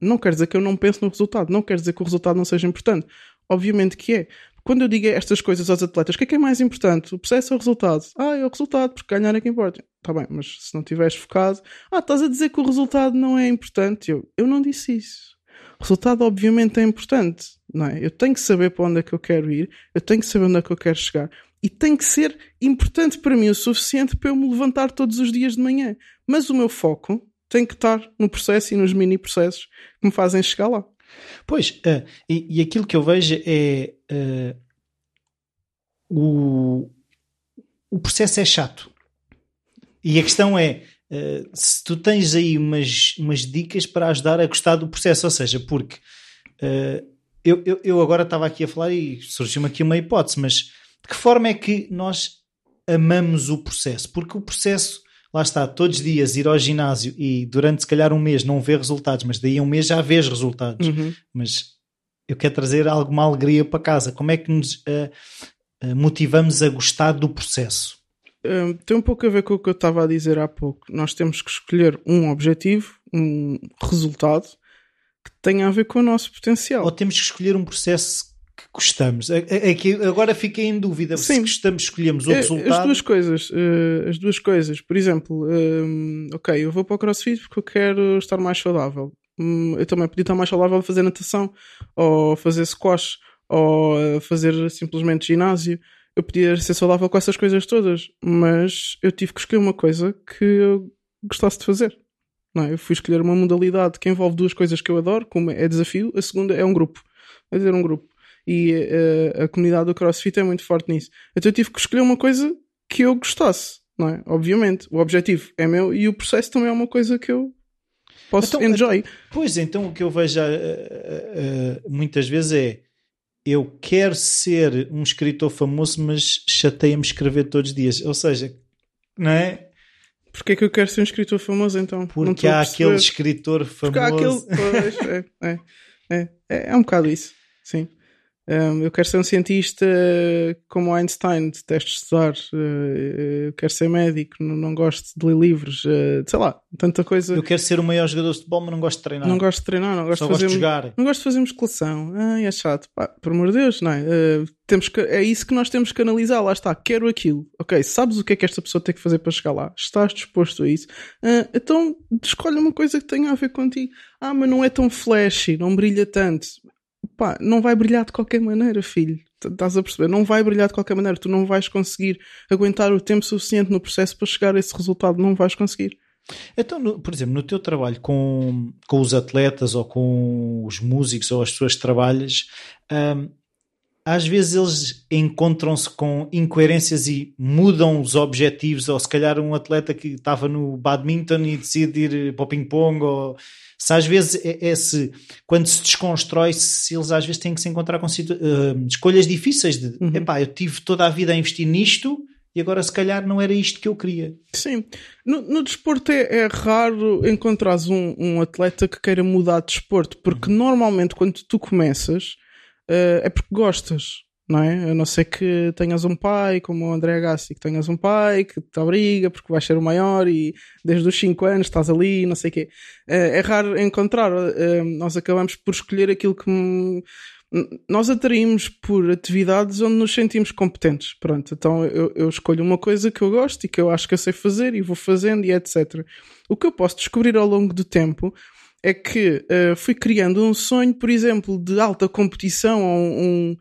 Não quer dizer que eu não pense no resultado, não quer dizer que o resultado não seja importante. Obviamente que é. Quando eu digo estas coisas aos atletas, o que é mais importante? O processo ou o resultado? É o resultado, porque ganhar é que importa. Está bem, mas se não estiveres focado... estás a dizer que o resultado não é importante. Eu não disse isso. O resultado, obviamente, é importante. Não é? Eu tenho que saber para onde é que eu quero ir, eu tenho que saber onde é que eu quero chegar. E tem que ser importante para mim o suficiente para eu me levantar todos os dias de manhã. Mas o meu foco tem que estar no processo e nos mini processos que me fazem chegar lá. Pois, e aquilo que eu vejo é o processo é chato, e a questão é se tu tens aí umas dicas para ajudar a gostar do processo, ou seja, porque eu agora estava aqui a falar e surgiu-me aqui uma hipótese, mas de que forma é que nós amamos o processo? Porque o processo... Lá está, todos os dias ir ao ginásio e durante se calhar um mês não ver resultados, mas daí a um mês já vês resultados. Mas eu quero trazer alguma alegria para casa. Como é que nos motivamos a gostar do processo? Tem um pouco a ver com o que eu estava a dizer há pouco. Nós temos que escolher um objetivo, um resultado que tenha a ver com o nosso potencial. Ou temos que escolher um processo que gostamos. É que agora fiquei em dúvida. Sim. Se gostamos, escolhemos o resultado. As duas coisas. Por exemplo, eu vou para o CrossFit porque eu quero estar mais saudável. Eu também podia estar mais saudável a fazer natação, ou fazer squash, ou fazer simplesmente ginásio. Eu podia ser saudável com essas coisas todas, mas eu tive que escolher uma coisa que eu gostasse de fazer. Não, eu fui escolher uma modalidade que envolve duas coisas que eu adoro, como é desafio, a segunda é um grupo. Quer dizer, um grupo. E a comunidade do CrossFit é muito forte nisso. Então eu tive que escolher uma coisa que eu gostasse, não é? Obviamente, o objetivo é meu e o processo também é uma coisa que eu posso enjoy. Então o que eu vejo muitas vezes é: eu quero ser um escritor famoso, mas chateia-me escrever todos os dias. Ou seja, não é? Porque é que eu quero ser um escritor famoso então? Porque há aquele escritor famoso. Porque há aquele... Pois, é um bocado isso, sim. Eu quero ser um cientista como Einstein, detesto estudar, quero ser médico, não gosto de ler livros, sei lá, tanta coisa. Eu quero ser o maior jogador de futebol, mas não gosto de treinar. Não gosto de treinar, não gosto só de fazer, gosto de jogar. Não gosto de fazer musculação. Ai, é chato. Pá, por amor de Deus, não é? Temos que, é isso que nós temos que analisar, lá está, quero aquilo. Ok, sabes o que é que esta pessoa tem que fazer para chegar lá? Estás disposto a isso? Então escolhe uma coisa que tenha a ver contigo. Ah, mas não é tão flashy, não brilha tanto. Pá, não vai brilhar de qualquer maneira, filho. Estás a perceber? Não vai brilhar de qualquer maneira. Tu não vais conseguir aguentar o tempo suficiente no processo para chegar a esse resultado. Não vais conseguir. Então, por exemplo, no teu trabalho com os atletas ou com os músicos ou as pessoas que trabalhas, às vezes eles encontram-se com incoerências e mudam os objetivos, ou se calhar um atleta que estava no badminton e decide ir para o ping-pong, ou... Se às vezes quando se desconstrói, se eles às vezes têm que se encontrar com escolhas difíceis de epá, eu tive toda a vida a investir nisto e agora se calhar não era isto que eu queria. Sim, no desporto é raro encontrares um atleta que queira mudar de desporto, porque normalmente quando tu começas é porque gostas, não é? A não ser que tenhas um pai como o André Agassi, que tenhas um pai que te obriga porque vais ser o maior e desde os 5 anos estás ali, não sei o quê. É raro encontrar. Nós acabamos por escolher aquilo que nós atraímos por atividades onde nos sentimos competentes. Pronto, então eu escolho uma coisa que eu gosto e que eu acho que eu sei fazer e vou fazendo e etc. O que eu posso descobrir ao longo do tempo é que fui criando um sonho, por exemplo, de alta competição, ou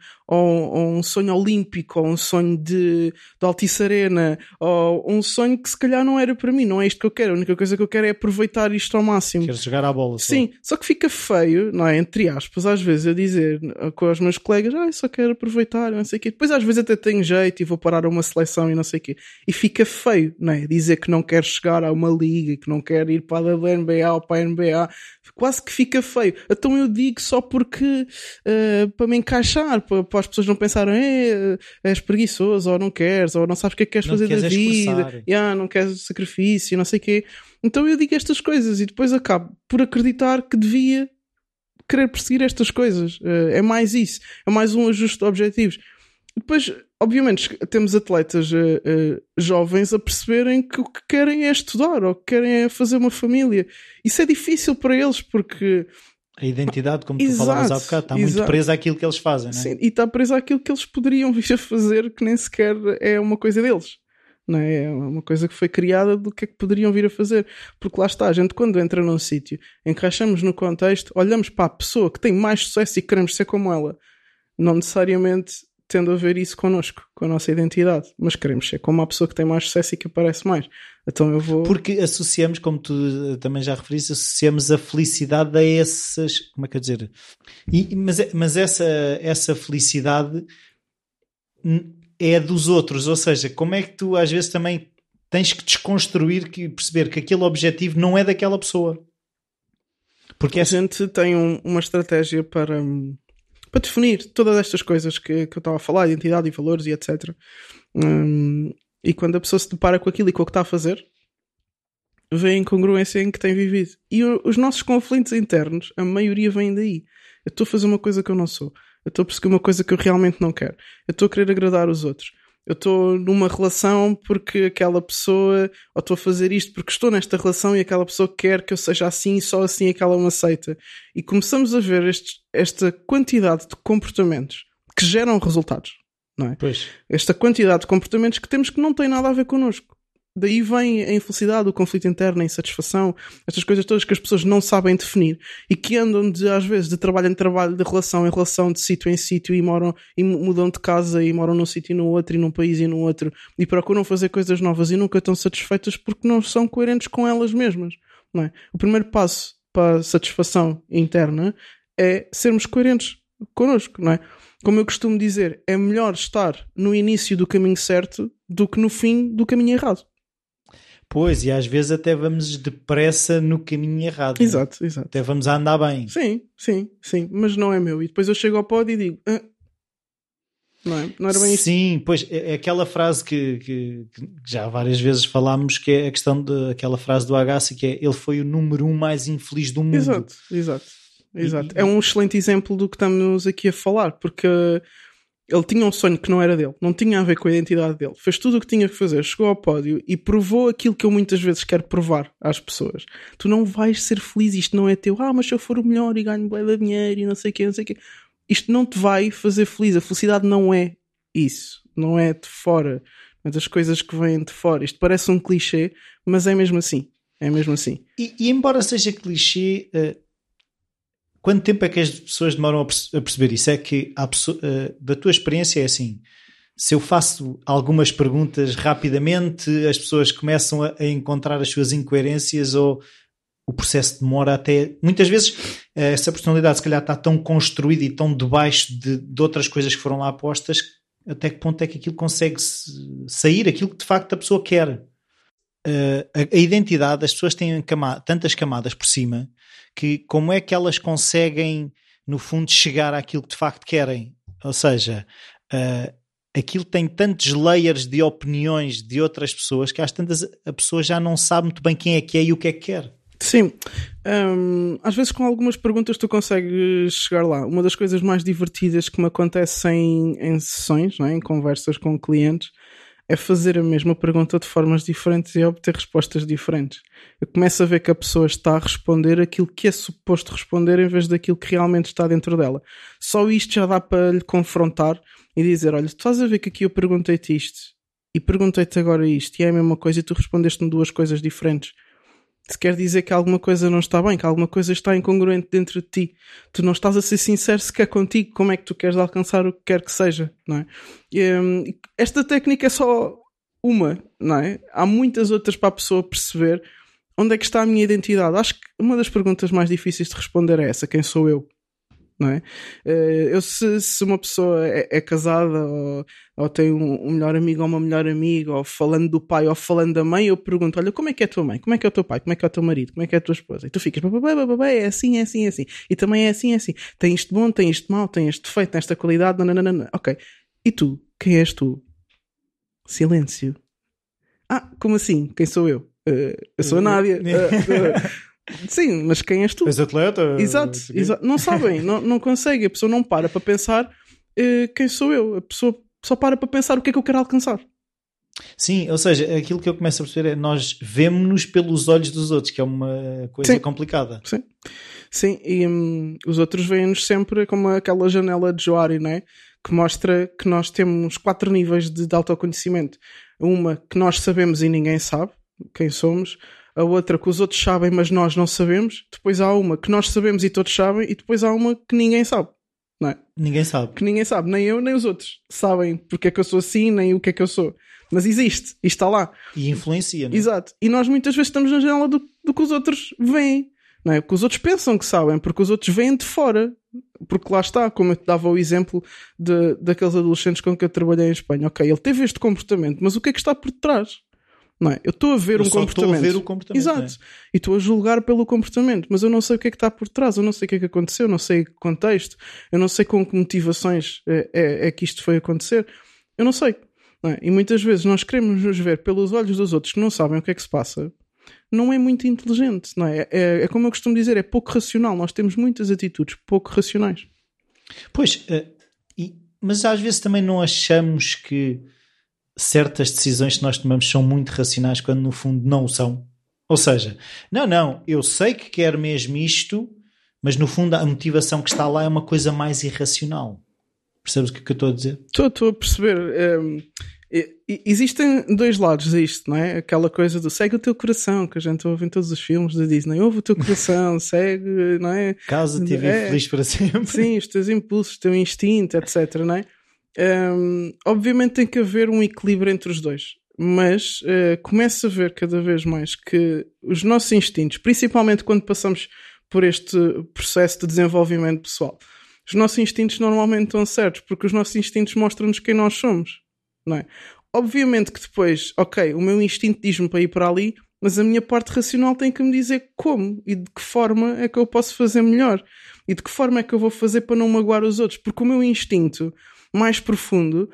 um sonho olímpico, ou um sonho de Altice Arena, ou um sonho que se calhar não era para mim, não é isto que eu quero. A única coisa que eu quero é aproveitar isto ao máximo. Queres jogar à bola. Sim, só que fica feio, não é? Entre aspas, às vezes eu dizer com os meus colegas, eu só quero aproveitar, não sei o quê. Depois às vezes até tenho jeito e vou parar a uma seleção e não sei o quê. E fica feio, não é? Dizer que não quero chegar a uma liga, que não quero ir para a WNBA ou para a NBA... Quase que fica feio. Então eu digo só porque para me encaixar, para as pessoas não pensarem és preguiçoso, ou não queres, ou não sabes o que é que queres fazer da vida, não queres sacrifício, não sei o quê. Então eu digo estas coisas e depois acabo por acreditar que devia querer perseguir estas coisas. É mais isso, é mais um ajuste de objetivos. Depois, obviamente, temos atletas jovens a perceberem que o que querem é estudar ou que querem é fazer uma família. Isso é difícil para eles porque... A identidade, como tu falavas há bocado, está muito presa àquilo que eles fazem, não é? Sim, e está presa àquilo que eles poderiam vir a fazer, que nem sequer é uma coisa deles, não é? É uma coisa que foi criada do que é que poderiam vir a fazer. Porque lá está, a gente quando entra num sítio, encaixamos no contexto, olhamos para a pessoa que tem mais sucesso e queremos ser como ela. Não necessariamente... tendo a ver isso connosco, com a nossa identidade, mas queremos ser como a pessoa que tem mais sucesso e que aparece mais, então eu vou... Porque associamos, como tu também já referiste, associamos a felicidade a essas, como é que eu dizer? Mas essa felicidade é dos outros, ou seja, como é que tu às vezes também tens que desconstruir e perceber que aquele objetivo não é daquela pessoa? Porque a gente tem uma estratégia para definir todas estas coisas que eu estava a falar, identidade e valores e etc. E quando a pessoa se depara com aquilo e com o que está a fazer, vê a incongruência em que tem vivido. E os nossos conflitos internos, a maioria vem daí. Eu estou a fazer uma coisa que eu não sou. Eu estou a perseguir uma coisa que eu realmente não quero. Eu estou a querer agradar os outros. Eu estou numa relação porque aquela pessoa... Ou estou a fazer isto porque estou nesta relação e aquela pessoa quer que eu seja assim e só assim é que ela me aceita. E começamos a ver esta quantidade de comportamentos que geram resultados, não é? Pois. Esta quantidade de comportamentos que temos que não tem nada a ver connosco. Daí vem a infelicidade, o conflito interno, a insatisfação, estas coisas todas que as pessoas não sabem definir e que andam às vezes de trabalho em trabalho, de relação em relação, de sítio em sítio e mudam de casa e moram num sítio e no outro e num país e no outro e procuram fazer coisas novas e nunca estão satisfeitas porque não são coerentes com elas mesmas, não é? O primeiro passo para a satisfação interna é sermos coerentes connosco, não é? Como eu costumo dizer, é melhor estar no início do caminho certo do que no fim do caminho errado. Pois, e às vezes até vamos depressa no caminho errado. Exato, né? Exato. Até vamos a andar bem. Sim, sim, sim, mas não é meu. E depois eu chego ao pódio e digo... Não era bem isso. Sim, pois, é aquela frase que já várias vezes falámos, que é a questão daquela frase do Agassi, que é ele foi o número 1 mais infeliz do mundo. Exato, exato. Exato. É um excelente exemplo do que estamos aqui a falar, porque ele tinha um sonho que não era dele, não tinha a ver com a identidade dele, fez tudo o que tinha que fazer, chegou ao pódio e provou aquilo que eu muitas vezes quero provar às pessoas. Tu não vais ser feliz, isto não é teu, mas se eu for o melhor e ganho bué de dinheiro e não sei o quê, não sei o quê. Isto não te vai fazer feliz, a felicidade não é isso, não é de fora, mas as coisas que vêm de fora. Isto parece um clichê, mas é mesmo assim, é mesmo assim. E embora seja clichê, quanto tempo é que as pessoas demoram a perceber isso? É que da tua experiência é assim, se eu faço algumas perguntas rapidamente, as pessoas começam a encontrar as suas incoerências, ou o processo demora até... Muitas vezes essa personalidade se calhar está tão construída e tão debaixo de outras coisas que foram lá postas, até que ponto é que aquilo consegue sair, aquilo que de facto a pessoa quer. A identidade, as pessoas têm tantas camadas por cima, que como é que elas conseguem no fundo chegar àquilo que de facto querem? Ou seja, aquilo tem tantos layers de opiniões de outras pessoas que às tantas a pessoa já não sabe muito bem quem é que é e o que é que quer. Sim, às vezes com algumas perguntas tu consegues chegar lá. Uma das coisas mais divertidas que me acontece em sessões, não é? Em conversas com clientes, é fazer a mesma pergunta de formas diferentes e obter respostas diferentes. Eu começo a ver que a pessoa está a responder aquilo que é suposto responder em vez daquilo que realmente está dentro dela. Só isto já dá para lhe confrontar e dizer, olha, tu estás a ver que aqui eu perguntei-te isto e perguntei-te agora isto e é a mesma coisa e tu respondeste-me duas coisas diferentes. Se quer dizer que alguma coisa não está bem, que alguma coisa está incongruente dentro de ti. Tu não estás a ser sincero sequer contigo, como é que tu queres alcançar o que quer que seja, não é? Esta técnica é só uma, não é? Há muitas outras para a pessoa perceber onde é que está a minha identidade. Acho que uma das perguntas mais difíceis de responder é essa, quem sou eu? Não é? Eu, se uma pessoa é casada ou tem um melhor amigo ou uma melhor amiga, ou falando do pai ou falando da mãe, eu pergunto, olha, como é que é a tua mãe? Como é que é o teu pai? Como é que é o teu marido? Como é que é a tua esposa? E tu ficas, é assim, é assim, é assim. E também é assim, é assim. Tem isto bom, tem isto mau, tem este defeito, tem esta qualidade, nananana. Ok. E tu? Quem és tu? Silêncio. Como assim? Quem sou eu? Eu sou a Nádia. Sim, mas quem és tu? És atleta? Exato. Não sabem, não conseguem. A pessoa não para para pensar quem sou eu. A pessoa só para para pensar o que é que eu quero alcançar. Sim, ou seja, aquilo que eu começo a perceber é nós vemo-nos pelos olhos dos outros, que é uma coisa complicada. Sim, e os outros veem-nos sempre como aquela janela de Johari, não é? Que mostra que nós temos 4 níveis de autoconhecimento. Uma que nós sabemos e ninguém sabe quem somos. A outra que os outros sabem, mas nós não sabemos. Depois há uma que nós sabemos e todos sabem. E depois há uma que ninguém sabe, não é? Ninguém sabe. Que ninguém sabe, nem eu, nem os outros sabem porque é que eu sou assim, nem o que é que eu sou. Mas existe, e está lá. E influencia, não é? Exato. E nós muitas vezes estamos na janela do que os outros veem, não é? Porque os outros pensam que sabem, porque os outros veem de fora. Porque lá está, como eu te dava o exemplo daqueles adolescentes com que eu trabalhei em Espanha. Ok, ele teve este comportamento, mas o que é que está por trás? Não é? Eu estou a ver um comportamento. Estou a ver o comportamento. Exato. Né? E estou a julgar pelo comportamento, mas eu não sei o que é que está por trás, eu não sei o que é que aconteceu, eu não sei o contexto, eu não sei com que motivações é que isto foi acontecer, eu não sei. Não é? E muitas vezes nós queremos nos ver pelos olhos dos outros que não sabem o que é que se passa. Não é muito inteligente, não é? É como eu costumo dizer, é pouco racional. Nós temos muitas atitudes pouco racionais. Pois, mas às vezes também não achamos que certas decisões que nós tomamos são muito racionais quando no fundo não o são. Ou seja, não, eu sei que quero mesmo isto, mas no fundo a motivação que está lá é uma coisa mais irracional. Percebes o que eu estou a dizer? Estou a perceber. Existem dois lados a isto, não é? Aquela coisa do segue o teu coração, que a gente ouve em todos os filmes da Disney. Ouve o teu coração, segue, não é? Casa-te e vive feliz para sempre. Sim, os teus impulsos, o teu instinto, etc, não é? Obviamente tem que haver um equilíbrio entre os dois, mas começo a ver cada vez mais que os nossos instintos, principalmente quando passamos por este processo de desenvolvimento pessoal, os nossos instintos normalmente estão certos, porque os nossos instintos mostram-nos quem nós somos, não é? Obviamente que depois, ok, o meu instinto diz-me para ir para ali, mas a minha parte racional tem que me dizer como e de que forma é que eu posso fazer melhor e de que forma é que eu vou fazer para não magoar os outros, porque o meu instinto mais profundo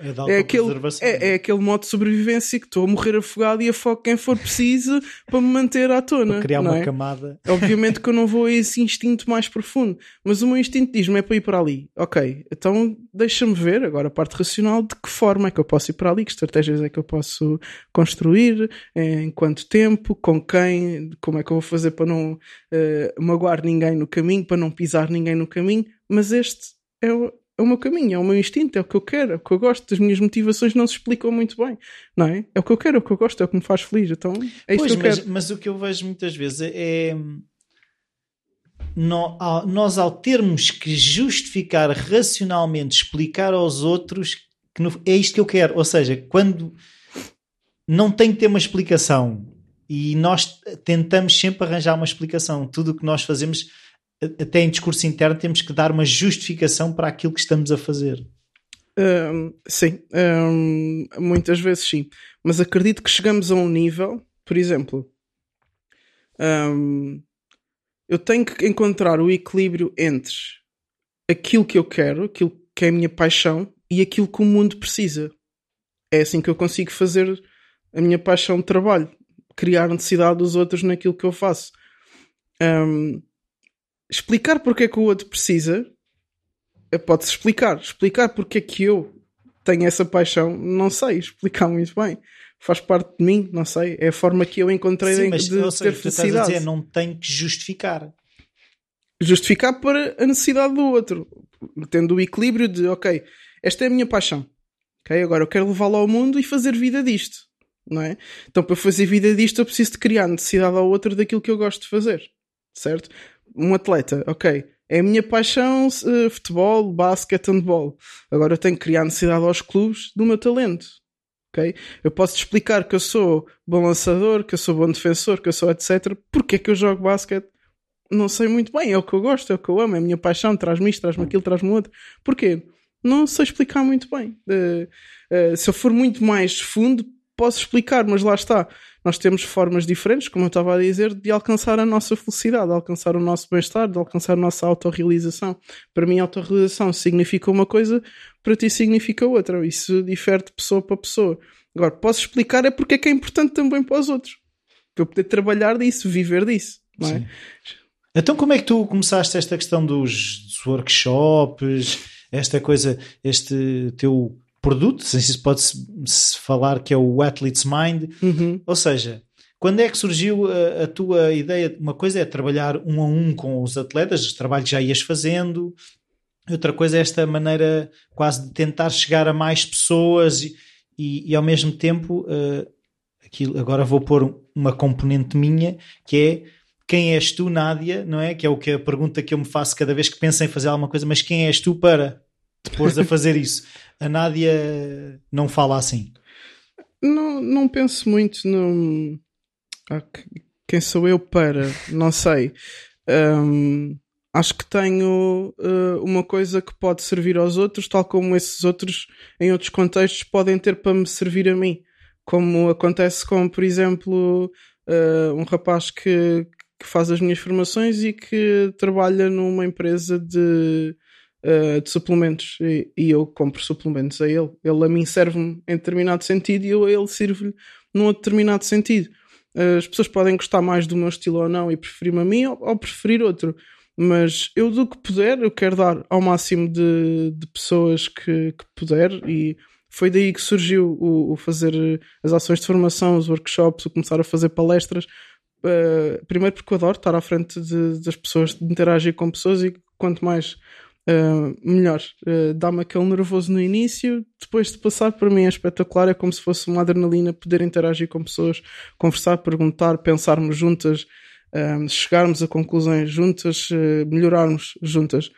é aquele modo de sobrevivência que estou a morrer afogado e afogo quem for preciso para me manter à tona. Para criar uma camada. Obviamente que eu não vou a esse instinto mais profundo, mas o meu instinto diz-me é para ir para ali. Ok, então deixa-me ver agora a parte racional de que forma é que eu posso ir para ali, que estratégias é que eu posso construir, em quanto tempo, com quem, como é que eu vou fazer para não magoar ninguém no caminho, para não pisar ninguém no caminho, mas este é o meu caminho, é o meu instinto, é o que eu quero, é o que eu gosto, as minhas motivações não se explicam muito bem, não é? É o que eu quero, é o que eu gosto, é o que me faz feliz, então é isto que eu quero. Mas o que eu vejo muitas vezes é... Nós, ao termos que justificar racionalmente, explicar aos outros que é isto que eu quero, ou seja, quando não tem que ter uma explicação e nós tentamos sempre arranjar uma explicação, tudo o que nós fazemos, até em discurso interno, temos que dar uma justificação para aquilo que estamos a fazer. Sim, muitas vezes sim, mas acredito que chegamos a um nível, por exemplo, eu tenho que encontrar o equilíbrio entre aquilo que eu quero, aquilo que é a minha paixão e aquilo que o mundo precisa. É assim que eu consigo fazer a minha paixão de trabalho, criar necessidade dos outros naquilo que eu faço. Explicar porque é que o outro precisa, pode-se explicar. Explicar porque é que eu tenho essa paixão, não sei explicar muito bem. Faz parte de mim, não sei, é a forma que eu encontrei. Sim, mas, ter felicidade. Estás a dizer, não tenho que justificar. Justificar para a necessidade do outro, tendo o equilíbrio de, ok, esta é a minha paixão, ok, agora eu quero levá-la ao mundo e fazer vida disto, não é? Então para fazer vida disto eu preciso de criar necessidade ao outro daquilo que eu gosto de fazer, certo? Um atleta, ok, é a minha paixão futebol, basquete, handball, agora eu tenho que criar necessidade aos clubes do meu talento. Okay? Eu posso te explicar que eu sou bom lançador, que eu sou bom defensor, que eu sou etc. Porque é que eu jogo basquete? Não sei muito bem, é o que eu gosto, é o que eu amo, é a minha paixão, traz-me isto, traz-me aquilo, traz-me outro. Porquê? Não sei explicar muito bem. Se eu for muito mais fundo, posso explicar, mas lá está. Nós temos formas diferentes, como eu estava a dizer, de alcançar a nossa felicidade, de alcançar o nosso bem-estar, de alcançar a nossa autorrealização. Para mim, autorrealização significa uma coisa, para ti significa outra. Isso difere de pessoa para pessoa. Agora, posso explicar é porque é que é importante também para os outros. Para eu poder trabalhar disso, viver disso. Não é? Então, como é que tu começaste esta questão dos workshops, esta coisa, este teu... produto, se isso pode-se falar que é o Athlete's Mind, ou seja, quando é que surgiu a tua ideia? Uma coisa é trabalhar um a um com os atletas, o trabalho que já ias fazendo, outra coisa é esta maneira quase de tentar chegar a mais pessoas e ao mesmo tempo, agora vou pôr uma componente minha, que é quem és tu, Nádia, não é? Que é o que a pergunta que eu me faço cada vez que penso em fazer alguma coisa, mas quem és tu para... depois de fazer isso. A Nádia não fala assim. Não penso muito no... quem sou eu para? Não sei. Acho que tenho uma coisa que pode servir aos outros, tal como esses outros em outros contextos podem ter para me servir a mim. Como acontece com, por exemplo, um rapaz que faz as minhas formações e que trabalha numa empresa de suplementos e eu compro suplementos a ele. Ele a mim serve-me em determinado sentido e eu a ele sirvo-lhe num outro determinado sentido. As pessoas podem gostar mais do meu estilo ou não e preferir-me a mim ou preferir outro, mas eu do que puder eu quero dar ao máximo de pessoas que puder e foi daí que surgiu o fazer as ações de formação, os workshops, o começar a fazer palestras. Primeiro porque eu adoro estar à frente das pessoas, de interagir com pessoas e quanto mais melhor, dá-me aquele nervoso no início, depois de passar para mim é espetacular, é como se fosse uma adrenalina poder interagir com pessoas, conversar, perguntar, pensarmos juntas, chegarmos a conclusões juntas, melhorarmos juntas.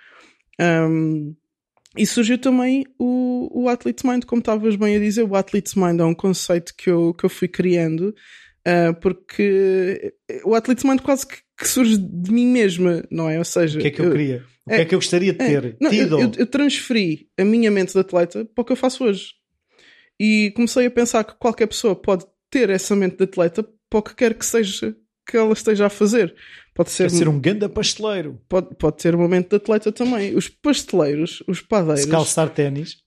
E surgiu também o Athlete's Mind, como estavas bem a dizer. O Athlete's Mind é um conceito que eu fui criando, porque o Athlete's Mind quase que surge de mim mesma, não é? Ou seja, o que é que eu queria? O que é que eu gostaria de ter? Eu transferi a minha mente de atleta para o que eu faço hoje. E comecei a pensar que qualquer pessoa pode ter essa mente de atleta para o que quer que seja que ela esteja a fazer. Pode ser um ganda pasteleiro. Pode ter um momento de atleta também. Os pasteleiros, os padeiros... Se calçar ténis.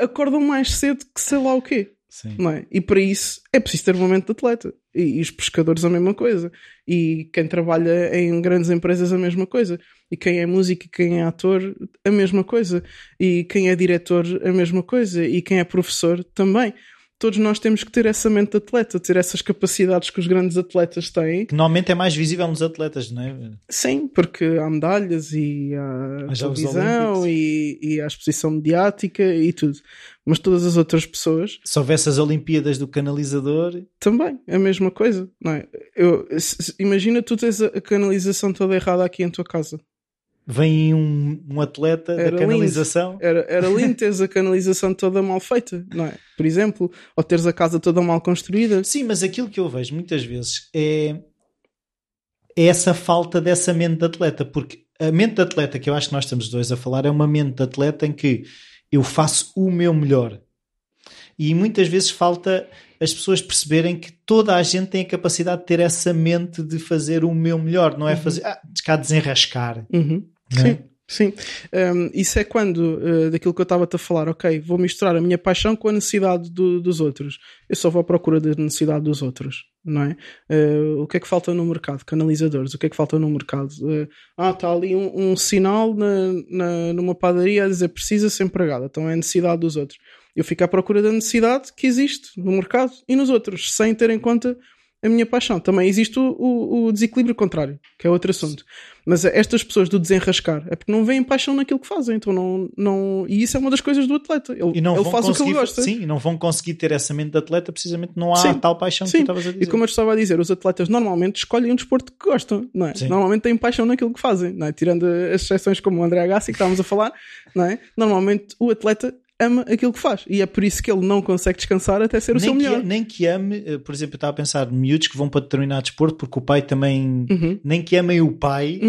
Acordam mais cedo que sei lá o quê. Sim. Não é? E para isso é preciso ter um momento de atleta. E os pescadores a mesma coisa. E quem trabalha em grandes empresas a mesma coisa. E quem é músico e quem é ator a mesma coisa. E quem é diretor a mesma coisa. E quem é professor também. Todos nós temos que ter essa mente de atleta, ter essas capacidades que os grandes atletas têm. Que normalmente é mais visível nos atletas, não é? Sim, porque há medalhas e há televisão e há exposição mediática e tudo. Mas todas as outras pessoas... Se houvesse as Olimpíadas do canalizador... Também, a mesma coisa, não é? Imagina tu tens a canalização toda errada aqui em tua casa. Vem um atleta era da canalização. Lindo. Era lindo teres a canalização toda mal feita, não é? Por exemplo, ou teres a casa toda mal construída. Sim, mas aquilo que eu vejo muitas vezes é essa falta dessa mente de atleta, porque a mente de atleta que eu acho que nós estamos dois a falar é uma mente de atleta em que eu faço o meu melhor. E muitas vezes falta as pessoas perceberem que toda a gente tem a capacidade de ter essa mente de fazer o meu melhor, não é fazer... cá desenrascar. Uhum. É? Sim, sim. Isso é quando, daquilo que eu estava-te a falar, ok, vou misturar a minha paixão com a necessidade dos outros. Eu só vou à procura da necessidade dos outros, não é? O que é que falta no mercado? Canalizadores, o que é que falta no mercado? Está ali um sinal numa padaria a dizer precisa ser empregada, então é a necessidade dos outros. Eu fico à procura da necessidade que existe no mercado e nos outros, sem ter em conta a minha paixão. Também existe o desequilíbrio contrário, que é outro assunto. Mas estas pessoas do desenrascar é porque não veem paixão naquilo que fazem, então e isso é uma das coisas do atleta. Ele faz o que ele gosta. Sim, não vão conseguir ter essa mente de atleta, precisamente não há tal paixão que tu estavas a dizer. E como eu estava a dizer, os atletas normalmente escolhem um desporto que gostam, não é? Normalmente têm paixão naquilo que fazem, não é? Tirando as exceções como o André Agassi que estávamos a falar, não é? Normalmente o atleta ama aquilo que faz, e é por isso que ele não consegue descansar até ser o seu melhor. Nem que ame, por exemplo, eu estava a pensar miúdos que vão para determinado desporto porque o pai também, nem que amem o pai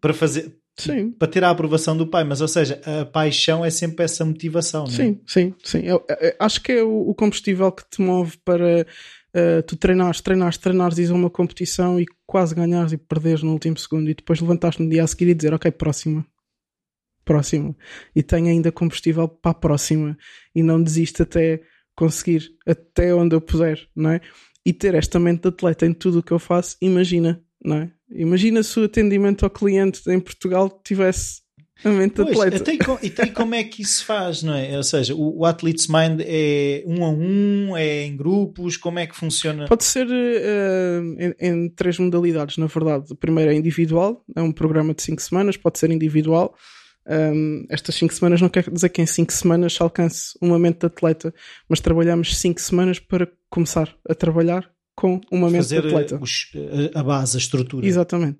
para fazer, para ter a aprovação do pai, mas ou seja, a paixão é sempre essa motivação, não é? Sim. Eu acho que é o combustível que te move para tu treinares, ires a uma competição e quase ganhares e perderes no último segundo e depois levantaste no dia a seguir e dizer ok, próxima, e tenho ainda combustível para a próxima e não desisto até conseguir, até onde eu puder, não é? E ter esta mente de atleta em tudo o que eu faço, imagina, não é? Imagina se o atendimento ao cliente em Portugal tivesse a mente de atleta. E como é que isso faz, não é? Ou seja, o Athlete's Mind é um a um, é em grupos, como é que funciona? Pode ser em três modalidades, na verdade. O primeiro é individual, é um programa de 5 semanas, pode ser individual. Estas 5 semanas não quer dizer que em 5 semanas se alcance uma mente de atleta, mas trabalhamos 5 semanas para começar a trabalhar com uma mente de atleta. A base, a estrutura. Exatamente.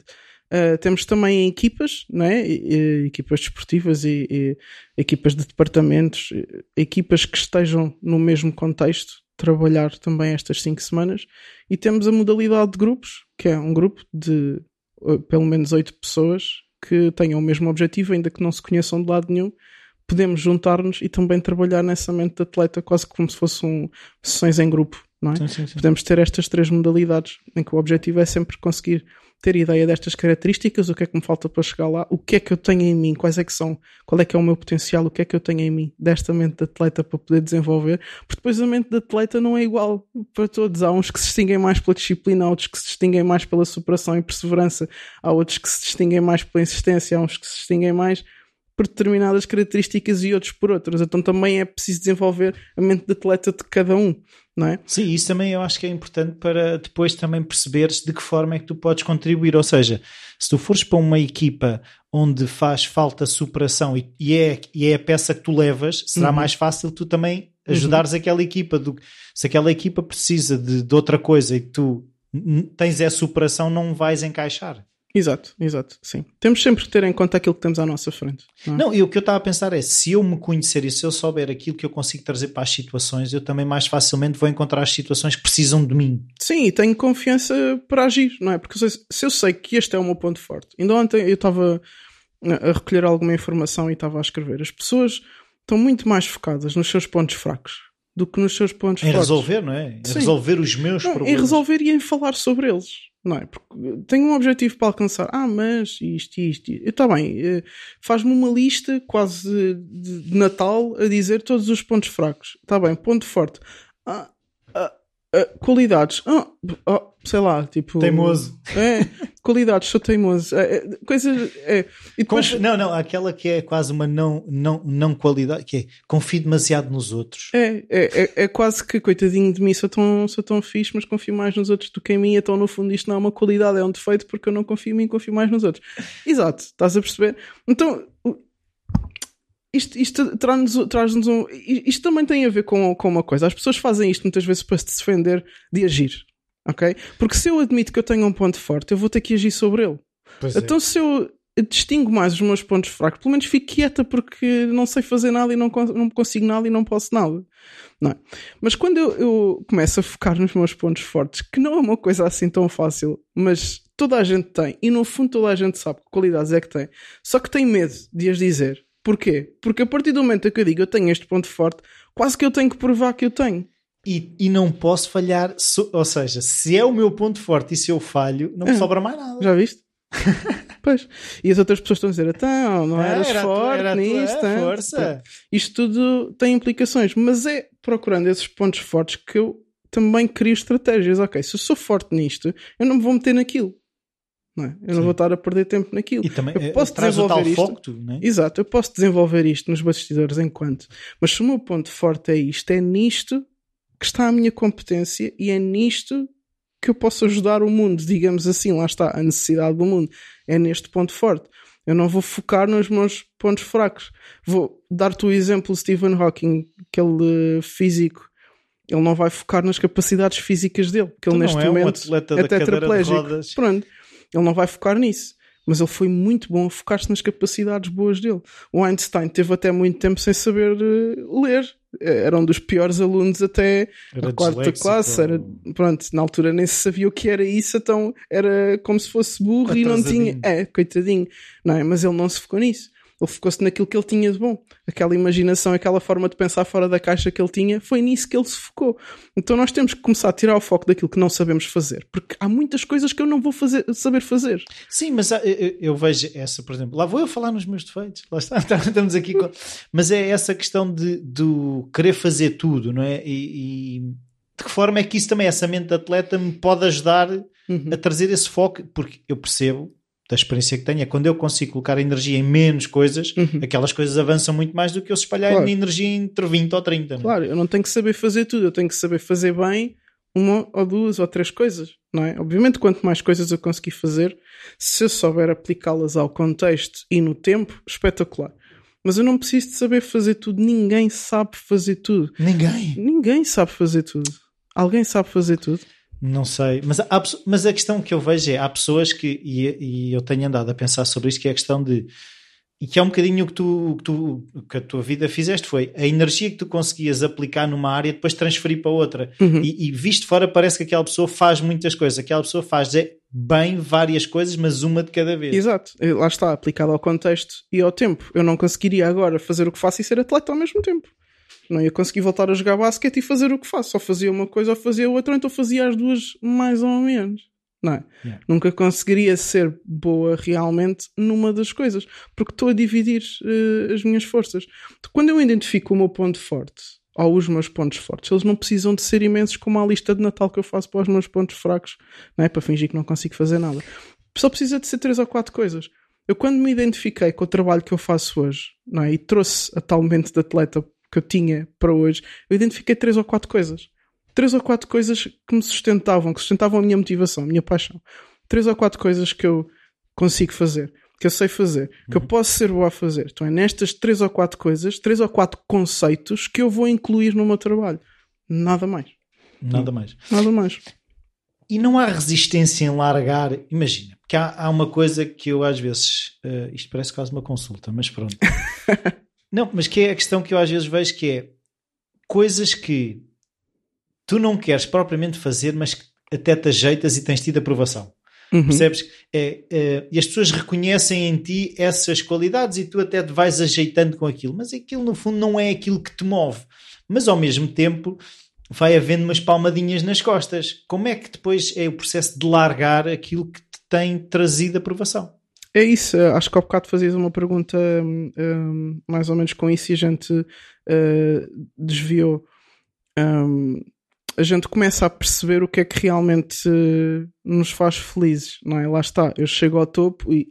Temos também equipas, não é? Equipas desportivas e equipas de departamentos, equipas que estejam no mesmo contexto, trabalhar também estas 5 semanas. E temos a modalidade de grupos, que é um grupo de pelo menos 8 pessoas que tenham o mesmo objetivo, ainda que não se conheçam de lado nenhum, podemos juntar-nos e também trabalhar nessa mente de atleta quase como se fossem sessões em grupo, não é? Sim. Podemos ter estas 3 modalidades em que o objetivo é sempre conseguir ter ideia destas características, o que é que me falta para chegar lá, o que é que eu tenho em mim, quais é que são, qual é que é o meu potencial, o que é que eu tenho em mim desta mente de atleta para poder desenvolver, porque depois a mente de atleta não é igual para todos. Há uns que se distinguem mais pela disciplina, há outros que se distinguem mais pela superação e perseverança, há outros que se distinguem mais pela insistência, há uns que se distinguem mais por determinadas características e outros por outras. Então também é preciso desenvolver a mente de atleta de cada um, não é? Sim, isso também eu acho que é importante para depois também perceberes de que forma é que tu podes contribuir, ou seja, se tu fores para uma equipa onde faz falta superação e é a peça que tu levas, será mais fácil tu também ajudares aquela equipa, se aquela equipa precisa de outra coisa e tu tens essa superação, não vais encaixar. Exato, sim. Temos sempre que ter em conta aquilo que temos à nossa frente. Não, e o que eu estava a pensar é, se eu me conhecer e se eu souber aquilo que eu consigo trazer para as situações, eu também mais facilmente vou encontrar as situações que precisam de mim. Sim, e tenho confiança para agir, não é? Porque se eu sei que este é o meu ponto forte... Ainda ontem eu estava a recolher alguma informação e estava a escrever. As pessoas estão muito mais focadas nos seus pontos fracos do que nos seus pontos fortes. Em resolver, não é? Em resolver os meus problemas. Em resolver e em falar sobre eles. Não é? Porque tenho um objetivo para alcançar. Ah, mas isto e isto. Está bem, faz-me uma lista quase de Natal a dizer todos os pontos fracos. Está bem, ponto forte. Qualidades. Sei lá, tipo... Teimoso. É, qualidades, sou teimoso. Coisas... E depois... Não, aquela que é quase uma não qualidade, que é confio demasiado nos outros. É quase que, coitadinho de mim, sou tão fixe, mas confio mais nos outros do que em mim, então no fundo isto não é uma qualidade, é um defeito, porque eu não confio em mim, confio mais nos outros. Exato, estás a perceber? Então... Isto traz-nos um... Isto também tem a ver com uma coisa. As pessoas fazem isto muitas vezes para se defender de agir, ok? Porque se eu admito que eu tenho um ponto forte, eu vou ter que agir sobre ele. Pois então é. Se eu distingo mais os meus pontos fracos, pelo menos fico quieta porque não sei fazer nada e não consigo nada e não posso nada. Não é? Mas quando eu começo a focar nos meus pontos fortes, que não é uma coisa assim tão fácil, mas toda a gente tem, e no fundo toda a gente sabe que qualidades é que tem, só que tem medo de as dizer. Porquê? Porque a partir do momento que eu digo eu tenho este ponto forte, quase que eu tenho que provar que eu tenho. E não posso falhar, ou seja, se é o meu ponto forte e se eu falho, não me sobra mais nada. Já viste? Pois. E as outras pessoas estão a dizer, então, não eras forte nisto. Força. Isto tudo tem implicações, mas é procurando esses pontos fortes que eu também crio estratégias. Ok, se eu sou forte nisto, eu não me vou meter naquilo. Não é? Eu não vou estar a perder tempo naquilo. E também eu posso desenvolver isto. Foco, não é? Exato, eu posso desenvolver isto nos bastidores enquanto, mas se o meu ponto forte é isto, é nisto que está a minha competência e é nisto que eu posso ajudar o mundo, digamos assim, lá está a necessidade do mundo, é neste ponto forte. Eu não vou focar nos meus pontos fracos. Vou dar-te o exemplo do Stephen Hawking, aquele físico. Ele não vai focar nas capacidades físicas dele, porque ele neste momento é tetraplégico. Pronto. Ele não vai focar nisso, mas ele foi muito bom a focar-se nas capacidades boas dele. O Einstein teve até muito tempo sem saber ler. Era um dos piores alunos até a quarta classe. Era, pronto, na altura nem se sabia o que era isso, então era como se fosse burro e não tinha... coitadinho. Não é? Mas ele não se focou nisso. Ele focou-se naquilo que ele tinha de bom. Aquela imaginação, aquela forma de pensar fora da caixa que ele tinha, foi nisso que ele se focou. Então nós temos que começar a tirar o foco daquilo que não sabemos fazer, porque há muitas coisas que eu não vou saber fazer. Sim, mas eu vejo essa, por exemplo, lá vou eu falar nos meus defeitos, lá está, estamos aqui com... Mas é essa questão do querer fazer tudo, não é? E de que forma é que isso também, essa mente de atleta me pode ajudar a trazer esse foco, porque eu percebo da experiência que tenho, é quando eu consigo colocar energia em menos coisas, aquelas coisas avançam muito mais do que eu se espalhar claro. Energia entre 20 ou 30. Não é? Claro, eu não tenho que saber fazer tudo, eu tenho que saber fazer bem uma ou duas ou três coisas, não é? Obviamente, quanto mais coisas eu conseguir fazer, se eu souber aplicá-las ao contexto e no tempo, espetacular. Mas eu não preciso de saber fazer tudo, ninguém sabe fazer tudo. Ninguém? Ninguém sabe fazer tudo. Alguém sabe fazer tudo? Não sei, mas a questão que eu vejo é, há pessoas que, e eu tenho andado a pensar sobre isto, que é a questão de, e que é um bocadinho que a tua vida fizeste, foi a energia que tu conseguias aplicar numa área depois transferir para outra, e visto fora parece que aquela pessoa faz muitas coisas, aquela pessoa faz bem várias coisas, mas uma de cada vez. Exato, lá está, aplicado ao contexto e ao tempo. Eu não conseguiria agora fazer o que faço e ser atleta ao mesmo tempo. Não ia conseguir voltar a jogar basquete e fazer o que faço. Só fazia uma coisa ou fazia outra, então fazia as duas mais ou menos. Não é? Yeah. Nunca conseguiria ser boa realmente numa das coisas, porque estou a dividir as minhas forças. Quando eu identifico o meu ponto forte ou os meus pontos fortes, eles não precisam de ser imensos como a lista de Natal que eu faço para os meus pontos fracos, não é? Para fingir que não consigo fazer nada. Só precisa de ser 3 ou 4 coisas. Eu quando me identifiquei com o trabalho que eu faço hoje, não é? E trouxe a tal mente de atleta que eu tinha para hoje, eu identifiquei 3 ou 4 coisas. 3 ou 4 coisas que me sustentavam, a minha motivação, a minha paixão. 3 ou 4 coisas que eu consigo fazer, que eu sei fazer, que eu posso ser boa a fazer. Então é nestas 3 ou 4 coisas, 3 ou 4 conceitos que eu vou incluir no meu trabalho. Nada mais. Nada mais. E não há resistência em largar, imagina, porque há uma coisa que eu às vezes, isto parece quase uma consulta, mas pronto... Não, mas que é a questão que eu às vezes vejo, que é coisas que tu não queres propriamente fazer, mas que até te ajeitas e tens tido aprovação. Percebes? E as pessoas reconhecem em ti essas qualidades e tu até te vais ajeitando com aquilo. Mas aquilo, no fundo, não é aquilo que te move. Mas, ao mesmo tempo, vai havendo umas palmadinhas nas costas. Como é que depois é o processo de largar aquilo que te tem trazido aprovação? É isso, acho que há bocado fazias uma pergunta mais ou menos com isso e a gente desviou. A gente começa a perceber o que é que realmente nos faz felizes, não é? Lá está, eu chego ao topo e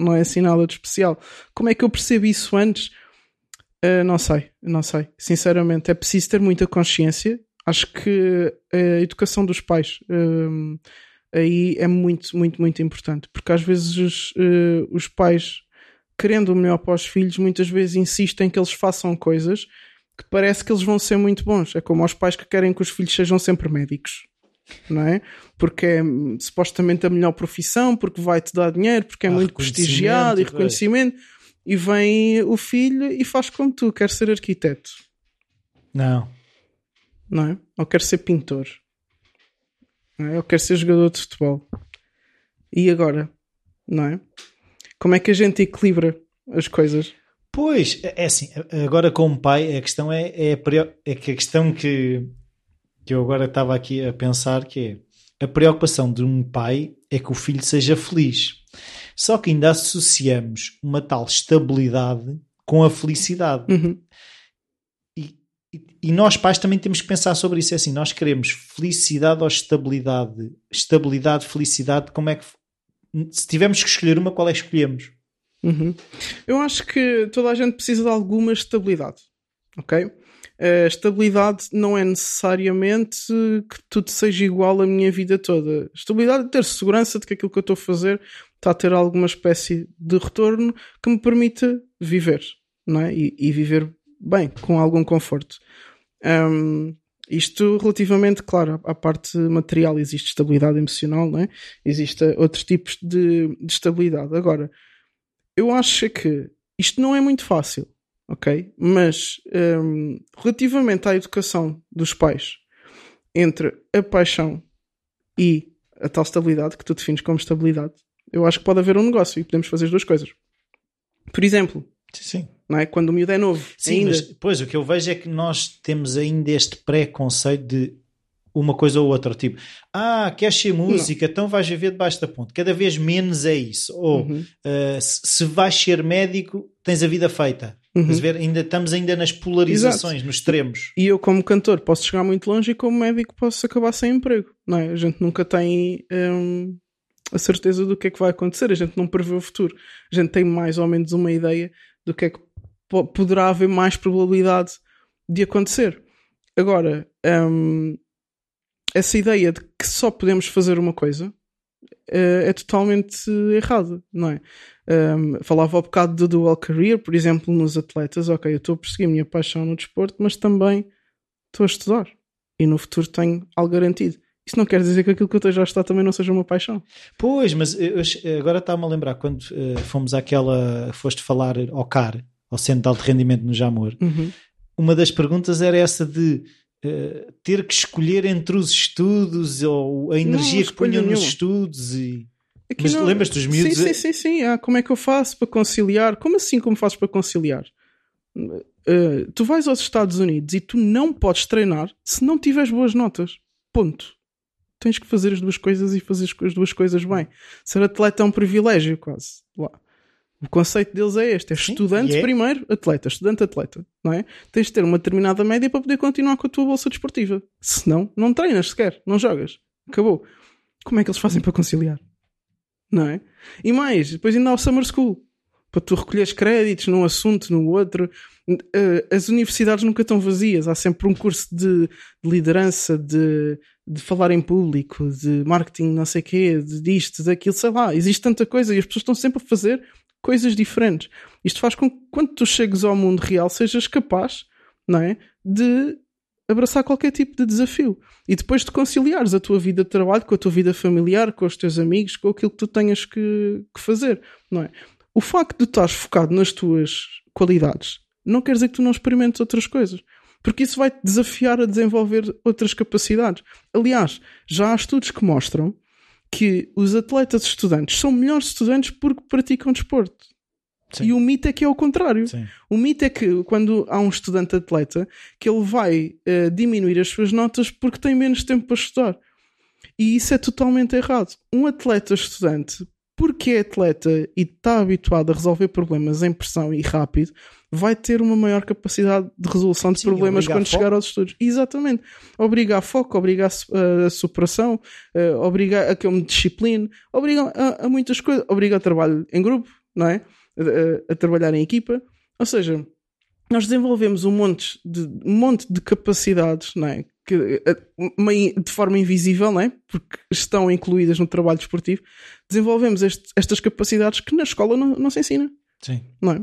não é assim nada de especial. Como é que eu percebo isso antes? Não sei, sinceramente. É preciso ter muita consciência. Acho que a educação dos pais... aí é muito, muito, muito importante, porque às vezes os pais, querendo o melhor para os filhos, muitas vezes insistem que eles façam coisas que parece que eles vão ser muito bons. É como aos pais que querem que os filhos sejam sempre médicos, não é? Porque é supostamente a melhor profissão, porque vai-te dar dinheiro, porque é muito prestigiado e reconhecimento. E vem o filho e faz como tu, quer ser arquiteto. Não é? Ou quer ser pintor. Eu quero ser jogador de futebol. E agora? Não é? Como é que a gente equilibra as coisas? Pois, é assim, agora como pai, a questão é que a questão que eu agora estava aqui a pensar, que é a preocupação de um pai é que o filho seja feliz. Só que ainda associamos uma tal estabilidade com a felicidade. Uhum. E nós pais também temos que pensar sobre isso. É assim, nós queremos felicidade ou estabilidade? Estabilidade, felicidade, como é que... Se tivermos que escolher uma, qual é que escolhemos? Uhum. Eu acho que toda a gente precisa de alguma estabilidade, ok? A estabilidade não é necessariamente que tudo seja igual a minha vida toda. Estabilidade é ter segurança de que aquilo que eu estou a fazer está a ter alguma espécie de retorno que me permita viver, não é? E viver... bem, com algum conforto. Isto relativamente, claro, à parte material existe estabilidade emocional, não é? Existem outros tipos de estabilidade. Agora, eu acho que isto não é muito fácil, ok? Mas relativamente à educação dos pais, entre a paixão e a tal estabilidade que tu defines como estabilidade, eu acho que pode haver um negócio e podemos fazer as duas coisas. Por exemplo... Sim. Não é? Quando o miúdo é novo. Sim, ainda... mas pois o que eu vejo é que nós temos ainda este pré-conceito de uma coisa ou outra, tipo, queres ser música, então vais viver debaixo da ponte. Cada vez menos é isso. Ou se vais ser médico, tens a vida feita. Vamos ver, estamos ainda nas polarizações, exato, nos extremos. E eu, como cantor, posso chegar muito longe e como médico posso acabar sem emprego. Não é? A gente nunca tem... a certeza do que é que vai acontecer, a gente não prevê o futuro, a gente tem mais ou menos uma ideia do que é que poderá haver mais probabilidade de acontecer. Agora, essa ideia de que só podemos fazer uma coisa é totalmente errada, não é? Falava há bocado do dual career, por exemplo, nos atletas. Ok, eu estou a perseguir a minha paixão no desporto, mas também estou a estudar e no futuro tenho algo garantido. Isso não quer dizer que aquilo que eu esteja a estudar também não seja uma paixão. Pois, mas agora está-me a lembrar, quando fomos àquela... Foste falar ao CAR, ao Centro de Alto Rendimento no Jamor, uma das perguntas era essa de ter que escolher entre os estudos ou a energia que ponham nos estudos. E... Mas não... lembras-te dos miúdos? Sim. Como é que eu faço para conciliar? Como assim como fazes para conciliar? Tu vais aos Estados Unidos e tu não podes treinar se não tiveres boas notas. Ponto. Tens que fazer as duas coisas e fazer as duas coisas bem. Ser atleta é um privilégio, quase. Lá. O conceito deles é este. É estudante primeiro, atleta. Estudante-atleta, não é? Tens de ter uma determinada média para poder continuar com a tua bolsa desportiva. Senão, não treinas sequer. Não jogas. Acabou. Como é que eles fazem para conciliar? Não é? E mais, depois ainda há o Summer School. Para tu recolheres créditos num assunto, no outro. As universidades nunca estão vazias. Há sempre um curso de liderança, de falar em público, de marketing, não sei o quê, de isto, daquilo, sei lá. Existe tanta coisa e as pessoas estão sempre a fazer coisas diferentes. Isto faz com que, quando tu chegues ao mundo real, sejas capaz, não é, de abraçar qualquer tipo de desafio. E depois de conciliares a tua vida de trabalho com a tua vida familiar, com os teus amigos, com aquilo que tu tenhas que fazer, não é? O facto de tu estares focado nas tuas qualidades não quer dizer que tu não experimentes outras coisas. Porque isso vai-te desafiar a desenvolver outras capacidades. Aliás, já há estudos que mostram que os atletas estudantes são melhores estudantes porque praticam desporto. Sim. E o mito é que é o contrário. Sim. O mito é que quando há um estudante atleta que ele vai diminuir as suas notas porque tem menos tempo para estudar. E isso é totalmente errado. Um atleta estudante, porque é atleta e está habituado a resolver problemas em pressão e rápido, vai ter uma maior capacidade de resolução de problemas quando chegar aos estudos. Exatamente. Obriga a foco, obriga a superação, obriga a que eu me discipline, obriga a muitas coisas, obriga a trabalho em grupo, não é? A trabalhar em equipa. Ou seja, nós desenvolvemos um monte de capacidades, não é? Que, de forma invisível, não é? Porque estão incluídas no trabalho desportivo. Desenvolvemos estas capacidades que na escola não se ensina. Sim. Não é?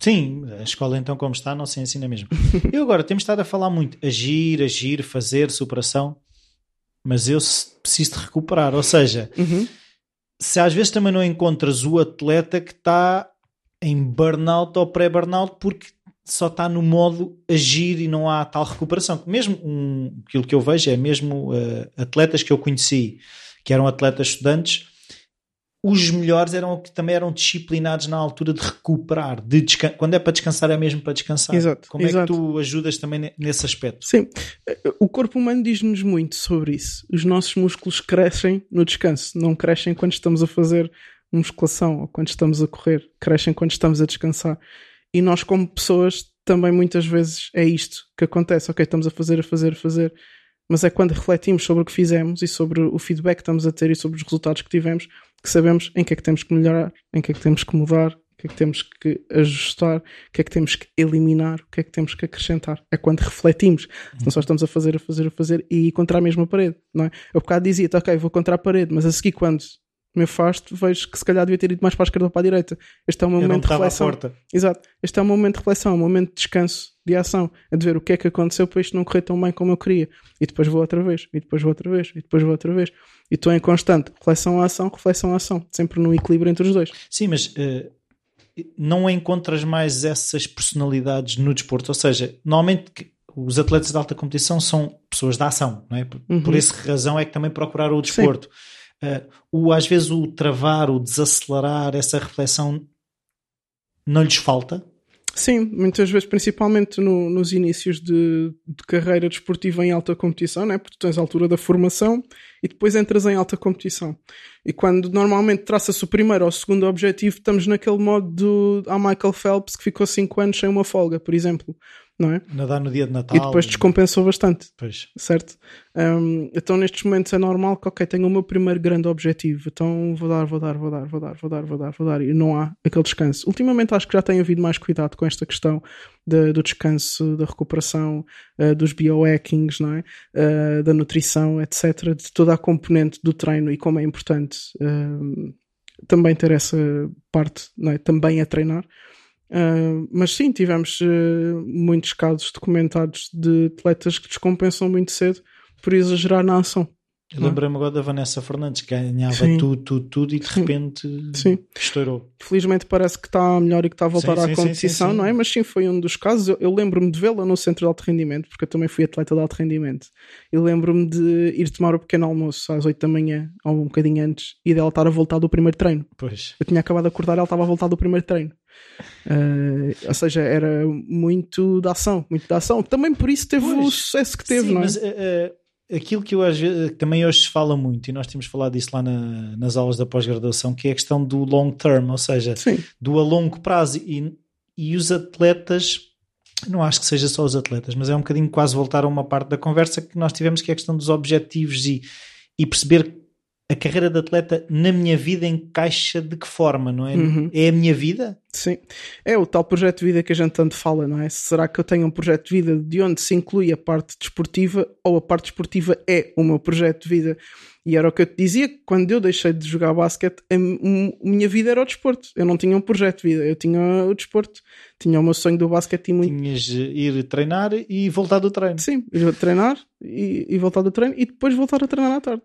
Sim, a escola então como está não se ensina mesmo. Eu agora temos estado a falar muito agir, fazer, superação, mas eu preciso de recuperar, ou seja, se às vezes também não encontras o atleta que está em burnout ou pré-burnout porque só está no modo agir e não há tal recuperação. Mesmo aquilo que eu vejo é mesmo atletas que eu conheci que eram atletas estudantes, os melhores eram que também eram disciplinados na altura de recuperar, quando é para descansar é mesmo para descansar. Exato, como exato. É que tu ajudas também nesse aspecto? Sim, o corpo humano diz-nos muito sobre isso. Os nossos músculos crescem no descanso, não crescem quando estamos a fazer musculação ou quando estamos a correr, crescem quando estamos a descansar. E nós como pessoas também muitas vezes é isto que acontece. Ok, estamos a fazer, mas é quando refletimos sobre o que fizemos e sobre o feedback que estamos a ter e sobre os resultados que tivemos que sabemos em que é que temos que melhorar, em que é que temos que mudar, o que é que temos que ajustar, o que é que temos que eliminar, o que é que temos que acrescentar. É quando refletimos. Não só estamos a fazer e contra a mesma parede, não é? Eu bocado dizia, ok, vou contra a parede, mas a seguir quando me afasto vejo que se calhar devia ter ido mais para a esquerda ou para a direita. Este é um momento de reflexão. Exato. Este é um momento de reflexão, um momento de descanso, de ação, é de ver o que é que aconteceu para isto não correr tão bem como eu queria. E depois vou outra vez, e depois vou outra vez, e depois vou outra vez. E estou em constante reflexão-ação, sempre no equilíbrio entre os dois. Sim, mas não encontras mais essas personalidades no desporto? Ou seja, normalmente os atletas de alta competição são pessoas da ação, não é? Por essa razão é que também procuraram o desporto. Às vezes o travar, o desacelerar, essa reflexão não lhes falta? Sim, muitas vezes, principalmente nos inícios de carreira desportiva em alta competição, né? Porque tu tens a altura da formação e depois entras em alta competição. E quando normalmente traça-se o primeiro ou o segundo objetivo, estamos naquele modo do Michael Phelps que ficou 5 anos sem uma folga, por exemplo. Não é? Nadar no dia de Natal. E depois descompensou bastante. Pois. Certo? Então nestes momentos é normal que, ok, tenho o meu primeiro grande objetivo, então vou dar, e não há aquele descanso. Ultimamente acho que já tem havido mais cuidado com esta questão do descanso, da recuperação, dos biohackings, não é? Da nutrição, etc. De toda a componente do treino e como é importante também ter essa parte, não é? Também a treinar. Mas sim, tivemos muitos casos documentados de atletas que descompensam muito cedo por exagerar na ação. Eu lembrei-me agora da Vanessa Fernandes, que ganhava tudo e de repente estourou. Felizmente parece que está melhor e que está a voltar à competição, não é? Mas sim, foi um dos casos. Eu lembro-me de vê-la no centro de alto rendimento, porque eu também fui atleta de alto rendimento. Eu lembro-me de ir tomar o pequeno almoço às 8 da manhã, ou um bocadinho antes, e dela estar a voltar do primeiro treino. Pois. Eu tinha acabado de acordar e ela estava a voltar do primeiro treino. Ou seja, era muito da ação. Também por isso teve o sucesso que teve, não é? Mas, aquilo que eu às vezes, também hoje se fala muito, e nós temos falado disso lá nas aulas da pós-graduação, que é a questão do long term, ou seja, do a longo prazo. E os atletas, não acho que seja só os atletas, mas é um bocadinho quase voltar a uma parte da conversa que nós tivemos, que é a questão dos objetivos e perceber a carreira de atleta na minha vida encaixa de que forma, não é? É a minha vida? Sim. É o tal projeto de vida que a gente tanto fala, não é? Será que eu tenho um projeto de vida de onde se inclui a parte desportiva, ou a parte desportiva é o meu projeto de vida? E era o que eu te dizia, quando eu deixei de jogar basquete, a minha vida era o desporto. Eu não tinha um projeto de vida, eu tinha o desporto. Tinha o meu sonho do basquete e muito... Tinhas de ir treinar e voltar do treino. Sim, treinar e voltar do treino e depois voltar a treinar à tarde.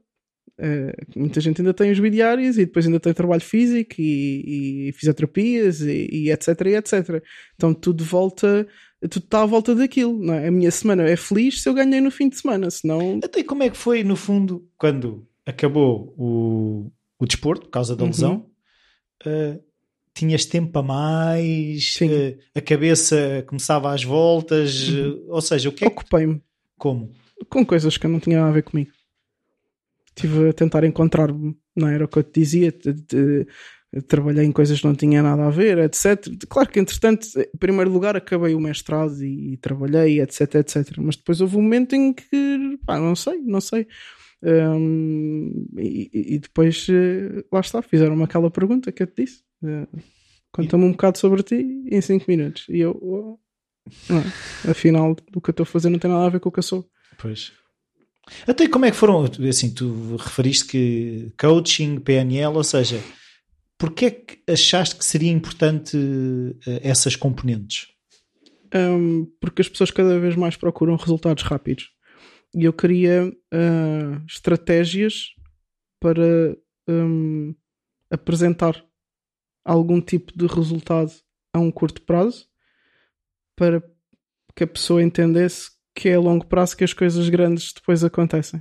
Muita gente ainda tem os bidiários e depois ainda tem trabalho físico e fisioterapias e etc. Então tudo está à volta daquilo, não é? A minha semana é feliz se eu ganhei no fim de semana, senão... Até como é que foi no fundo quando acabou o desporto por causa da lesão, tinhas tempo a mais, a cabeça começava às voltas, ou seja, o que é que... Ocupei-me. Como? Com coisas que não tinham nada a ver comigo. Estive a tentar encontrar-me, não era o que eu te dizia, trabalhei em coisas que não tinha nada a ver, etc. Claro que, entretanto, em primeiro lugar acabei o mestrado e trabalhei, etc, etc. Mas depois houve um momento em que, pá, não sei. E depois, lá está, fizeram-me aquela pergunta que eu te disse. Conta-me um bocado sobre ti em 5 minutos. E eu, não, afinal, o que eu estou a fazer não tem nada a ver com o que eu sou. Pois. Até como é que foram, assim, tu referiste que coaching, PNL, ou seja, porquê é que achaste que seria importante essas componentes? Porque as pessoas cada vez mais procuram resultados rápidos. E eu queria estratégias para apresentar algum tipo de resultado a um curto prazo, para que a pessoa entendesse que é a longo prazo que as coisas grandes depois acontecem.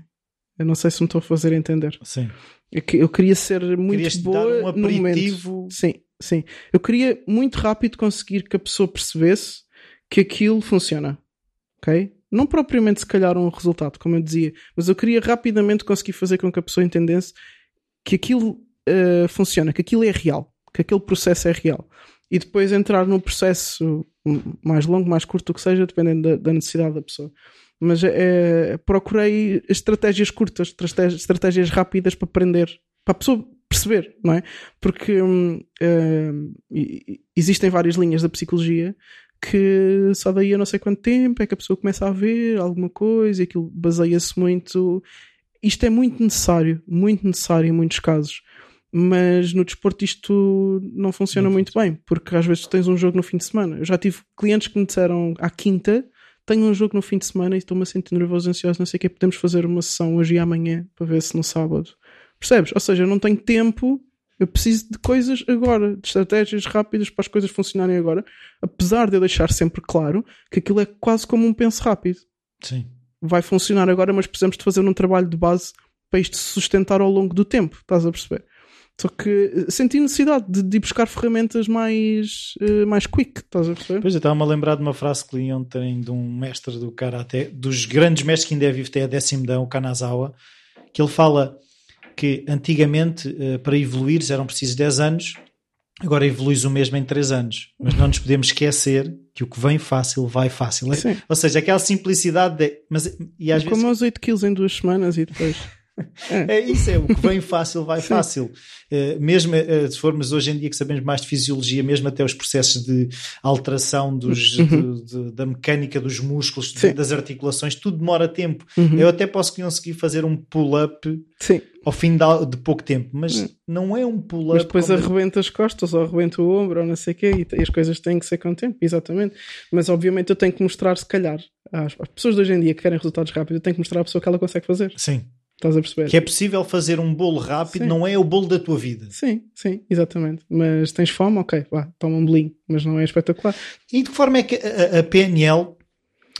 Eu não sei se me estou a fazer entender. Sim. Eu queria ser muito boa no momento. Sim. Eu queria muito rápido conseguir que a pessoa percebesse que aquilo funciona. Ok? Não propriamente se calhar um resultado, como eu dizia, mas eu queria rapidamente conseguir fazer com que a pessoa entendesse que aquilo funciona, que aquilo é real, que aquele processo é real. E depois entrar num processo mais longo, mais curto, o que seja, dependendo da necessidade da pessoa. Mas procurei estratégias curtas, estratégias rápidas para aprender, para a pessoa perceber, não é? Porque existem várias linhas da psicologia que só daí a não sei quanto tempo é que a pessoa começa a ver alguma coisa e aquilo baseia-se muito... Isto é muito necessário em muitos casos. Mas no desporto isto não funciona muito bem, porque às vezes tens um jogo no fim de semana. Eu já tive clientes que me disseram à quinta, tenho um jogo no fim de semana e estou-me a sentir nervoso, ansioso, não sei o que, podemos fazer uma sessão hoje e amanhã para ver se no sábado. Percebes? Ou seja, eu não tenho tempo, eu preciso de coisas agora, de estratégias rápidas para as coisas funcionarem agora, apesar de eu deixar sempre claro que aquilo é quase como um penso rápido. Sim. Vai funcionar agora, mas precisamos de fazer um trabalho de base para isto se sustentar ao longo do tempo, estás a perceber? Só que senti necessidade de ir buscar ferramentas mais quick, estás a perceber? Pois, eu estava-me a lembrar de uma frase que li ontem de um mestre do Karate, dos grandes mestres que ainda vive até a décimo dão, o Kanazawa, que ele fala que antigamente para evoluir eram precisos 10 anos, agora evoluís o mesmo em 3 anos, mas não nos podemos esquecer que o que vem fácil, vai fácil. Sim. Ou seja, aquela simplicidade de... Mas, e às vezes... Como aos 8 quilos em 2 semanas e depois... É isso, é o que vem fácil, vai fácil. Mesmo se formos hoje em dia que sabemos mais de fisiologia, mesmo até os processos de alteração da mecânica dos músculos, das articulações, tudo demora tempo. Eu até posso conseguir fazer um pull-up ao fim de pouco tempo, mas não é um pull-up. Mas depois arrebenta as costas ou arrebenta o ombro ou não sei o quê, e as coisas têm que ser com o tempo, exatamente. Mas obviamente eu tenho que mostrar, se calhar, às pessoas de hoje em dia que querem resultados rápidos, eu tenho que mostrar à pessoa que ela consegue fazer. Sim. Estás a perceber? Que é possível fazer um bolo rápido, não é o bolo da tua vida. Sim, exatamente. Mas tens fome? Ok, vá, toma um bolinho, mas não é espetacular. E de que forma é que a PNL,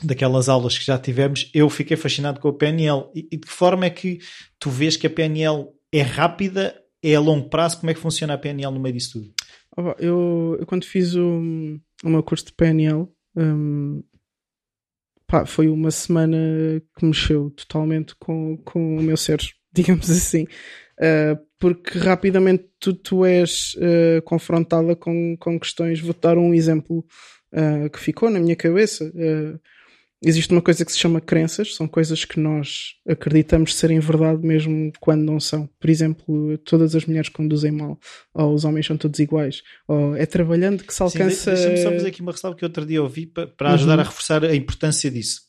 daquelas aulas que já tivemos, eu fiquei fascinado com a PNL. E de que forma é que tu vês que a PNL é rápida, é a longo prazo? Como é que funciona a PNL no meio disso tudo? Eu quando fiz o meu curso de PNL... foi uma semana que mexeu totalmente com o meu ser, digamos assim, porque rapidamente tu és confrontada com questões. Vou-te dar um exemplo que ficou na minha cabeça. Existe uma coisa que se chama crenças, são coisas que nós acreditamos serem verdade mesmo quando não são. Por exemplo, todas as mulheres conduzem mal, ou os homens são todos iguais, ou é trabalhando que se alcança... Deixa-me só fazer aqui uma ressalva que outro dia ouvi para ajudar a reforçar a importância disso.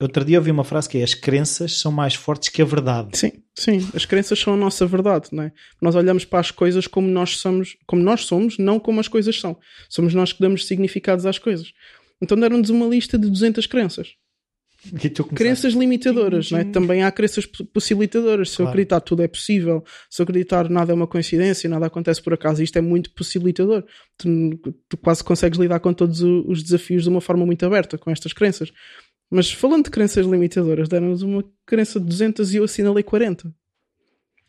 Outro dia ouvi uma frase que é: as crenças são mais fortes que a verdade. Sim, as crenças são a nossa verdade, não é? Nós olhamos para as coisas como nós somos, não como as coisas são. Somos nós que damos significados às coisas. Então deram-nos uma lista de 200 crenças. Crenças limitadoras, não é? Também há crenças possibilitadoras. Se eu acreditar, tudo é possível. Se eu acreditar, nada é uma coincidência, nada acontece por acaso. Isto é muito possibilitador. Tu quase consegues lidar com todos os desafios de uma forma muito aberta, com estas crenças. Mas falando de crenças limitadoras, deram-nos uma crença de 200 e eu assinalei 40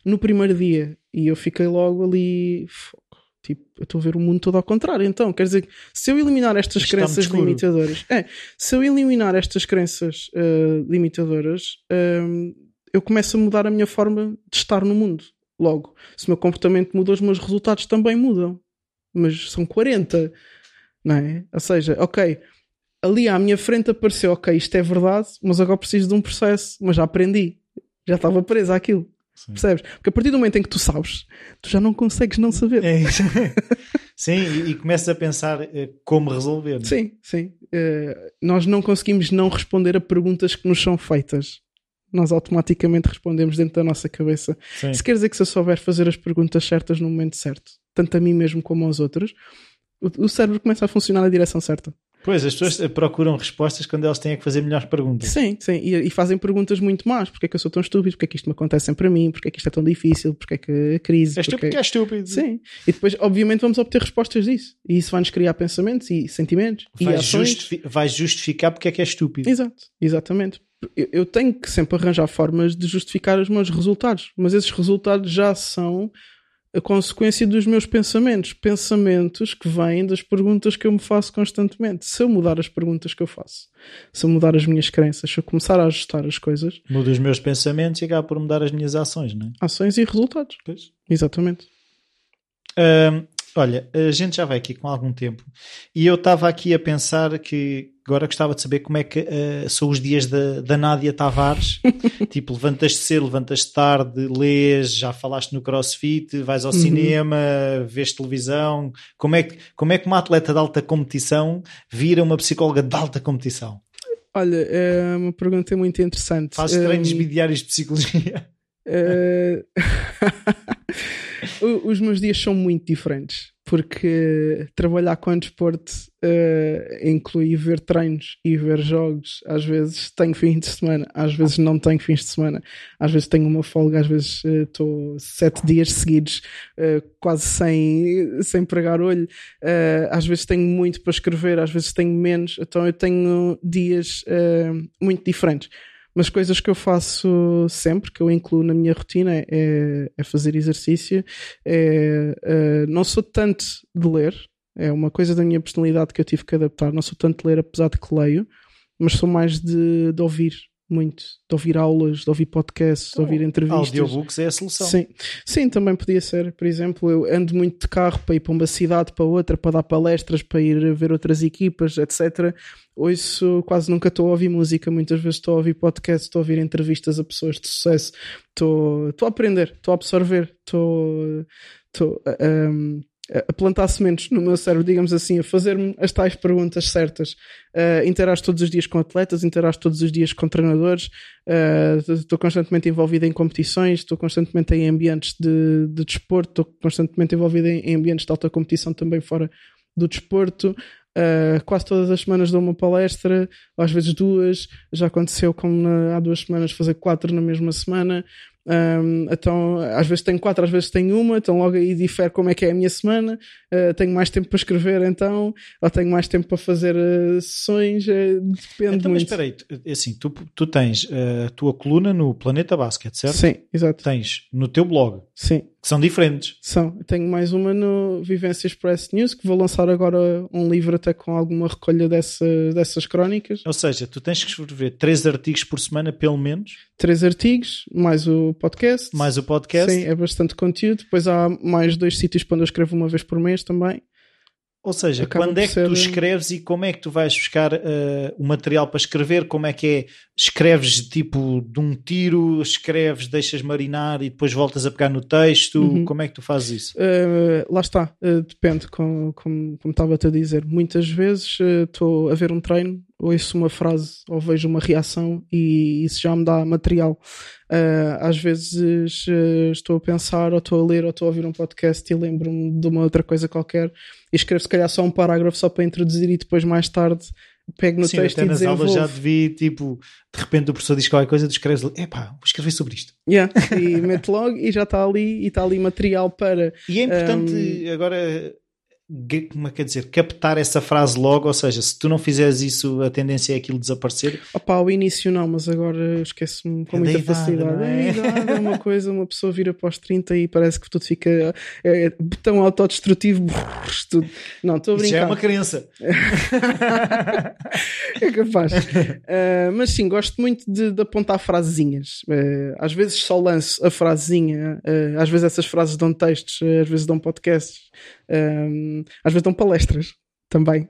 no primeiro dia. E eu fiquei logo ali... tipo, eu estou a ver o mundo todo ao contrário. Então, quer dizer, se eu eliminar estas crenças limitadoras, eu começo a mudar a minha forma de estar no mundo. Logo, se o meu comportamento muda, os meus resultados também mudam. Mas são 40, não é? Ou seja, ok, ali à minha frente apareceu, ok, isto é verdade, mas agora preciso de um processo, mas já aprendi, já estava presa àquilo. Sim. Percebes? Porque a partir do momento em que tu sabes, tu já não consegues não saber. É isso. Sim, e começas a pensar como resolver. Não? Sim, sim. Nós não conseguimos não responder a perguntas que nos são feitas. Nós automaticamente respondemos dentro da nossa cabeça. Sim. Se quer dizer que se eu souber fazer as perguntas certas no momento certo, tanto a mim mesmo como aos outros, o cérebro começa a funcionar na direção certa. Pois, as pessoas procuram respostas quando elas têm que fazer melhores perguntas. Sim, sim, e fazem perguntas muito más. Porquê é que eu sou tão estúpido? Porquê é que isto me acontece sempre a mim? Porquê é que isto é tão difícil? Porquê é que a crise? És tu porque é estúpido. Sim, e depois obviamente vamos obter respostas disso. E isso vai-nos criar pensamentos e sentimentos e ações. Vais justificar porque é que é estúpido. Exato, exatamente. Eu tenho que sempre arranjar formas de justificar os meus resultados, mas esses resultados já são a consequência dos meus pensamentos. Pensamentos que vêm das perguntas que eu me faço constantemente. Se eu mudar as perguntas que eu faço, se eu mudar as minhas crenças, se eu começar a ajustar as coisas... Mudo os meus pensamentos e acabo por mudar as minhas ações, não é? Ações e resultados. Pois. Exatamente. Olha, a gente já vai aqui com algum tempo e eu estava aqui a pensar que agora gostava de saber como é que são os dias da Nádia Tavares. Tipo, levantas-te cedo, levantas-te tarde, lês, já falaste no crossfit, vais ao cinema, vês televisão. Como é que uma atleta de alta competição vira uma psicóloga de alta competição? Olha, é uma pergunta muito interessante. Fazes treinos bidiários de psicologia? Os meus dias são muito diferentes, porque trabalhar com desporto inclui ver treinos e ver jogos. Às vezes tenho fins de semana, às vezes não tenho fins de semana, às vezes tenho uma folga, às vezes estou 7 dias seguidos quase sem pregar olho, às vezes tenho muito para escrever, às vezes tenho menos. Então eu tenho dias muito diferentes. Mas coisas que eu faço sempre, que eu incluo na minha rotina, é fazer exercício. Não sou tanto de ler, é uma coisa da minha personalidade que eu tive que adaptar. Não sou tanto de ler, apesar de que leio, mas sou mais de ouvir muito, de ouvir aulas, de ouvir podcasts, de ouvir entrevistas. Audiobooks é a solução. Sim, sim, também podia ser. Por exemplo, eu ando muito de carro para ir para uma cidade, para outra, para dar palestras, para ir ver outras equipas, etc. Ouço, quase nunca estou a ouvir música, muitas vezes estou a ouvir podcasts, estou a ouvir entrevistas a pessoas de sucesso, estou a aprender, estou a absorver, estou a plantar sementes no meu cérebro, digamos assim, a fazer-me as tais perguntas certas. Interajo todos os dias com atletas, interajo todos os dias com treinadores, estou constantemente envolvido em competições, estou constantemente em ambientes de desporto, estou constantemente envolvido em ambientes de alta competição também fora do desporto. Quase todas as semanas dou uma palestra, às vezes 2, já aconteceu como há 2 semanas fazer 4 na mesma semana. Então às vezes tenho 4, às vezes tenho 1, então logo aí difere como é que é a minha semana. Tenho mais tempo para escrever, então, ou tenho mais tempo para fazer sessões, depende então, muito. Mas espera aí, assim, tu tens a tua coluna no Planeta Basket, certo? Sim, exato. Tens no teu blog. Sim. Que são diferentes. São. Tenho mais uma no Vivência Express News, que vou lançar agora um livro até com alguma recolha dessas crónicas. Ou seja, tu tens que escrever 3 artigos por semana, pelo menos. 3 artigos, mais o podcast. Mais o podcast. Sim, é bastante conteúdo. Depois há mais 2 sítios para onde eu escrevo uma vez por mês também. Ou seja, acaba quando é que tu escreves e como é que tu vais buscar o material para escrever? Como é que é? Escreves tipo de um tiro, escreves, deixas marinar e depois voltas a pegar no texto? Como é que tu fazes isso? Lá está, depende, como estava-te a dizer. Muitas vezes estou a ver um treino, ouço uma frase ou vejo uma reação e isso já me dá material. Às vezes estou a pensar, ou estou a ler, ou estou a ouvir um podcast e lembro-me de uma outra coisa qualquer e escrevo se calhar só um parágrafo só para introduzir e depois mais tarde pego no texto e desenvolvo. Sim, até nas aulas já devia, tipo, de repente o professor diz qualquer coisa, tu escreves, epá, vou escrever sobre isto. Yeah. E mete logo e já está ali material para... E é importante agora... como é que é dizer, captar essa frase logo, ou seja, se tu não fizeres isso a tendência é aquilo desaparecer. Opa, ao início não, mas agora esqueço-me com muita facilidade. É? A idade é uma coisa, uma pessoa vira após 30 e parece que tudo fica botão autodestrutivo. Tudo. Não, estou a brincar. Isso já é uma crença. É capaz. Mas sim, gosto muito de apontar frasezinhas. Às vezes só lanço a frasezinha, às vezes essas frases dão textos, às vezes dão podcasts. Às vezes dão palestras também.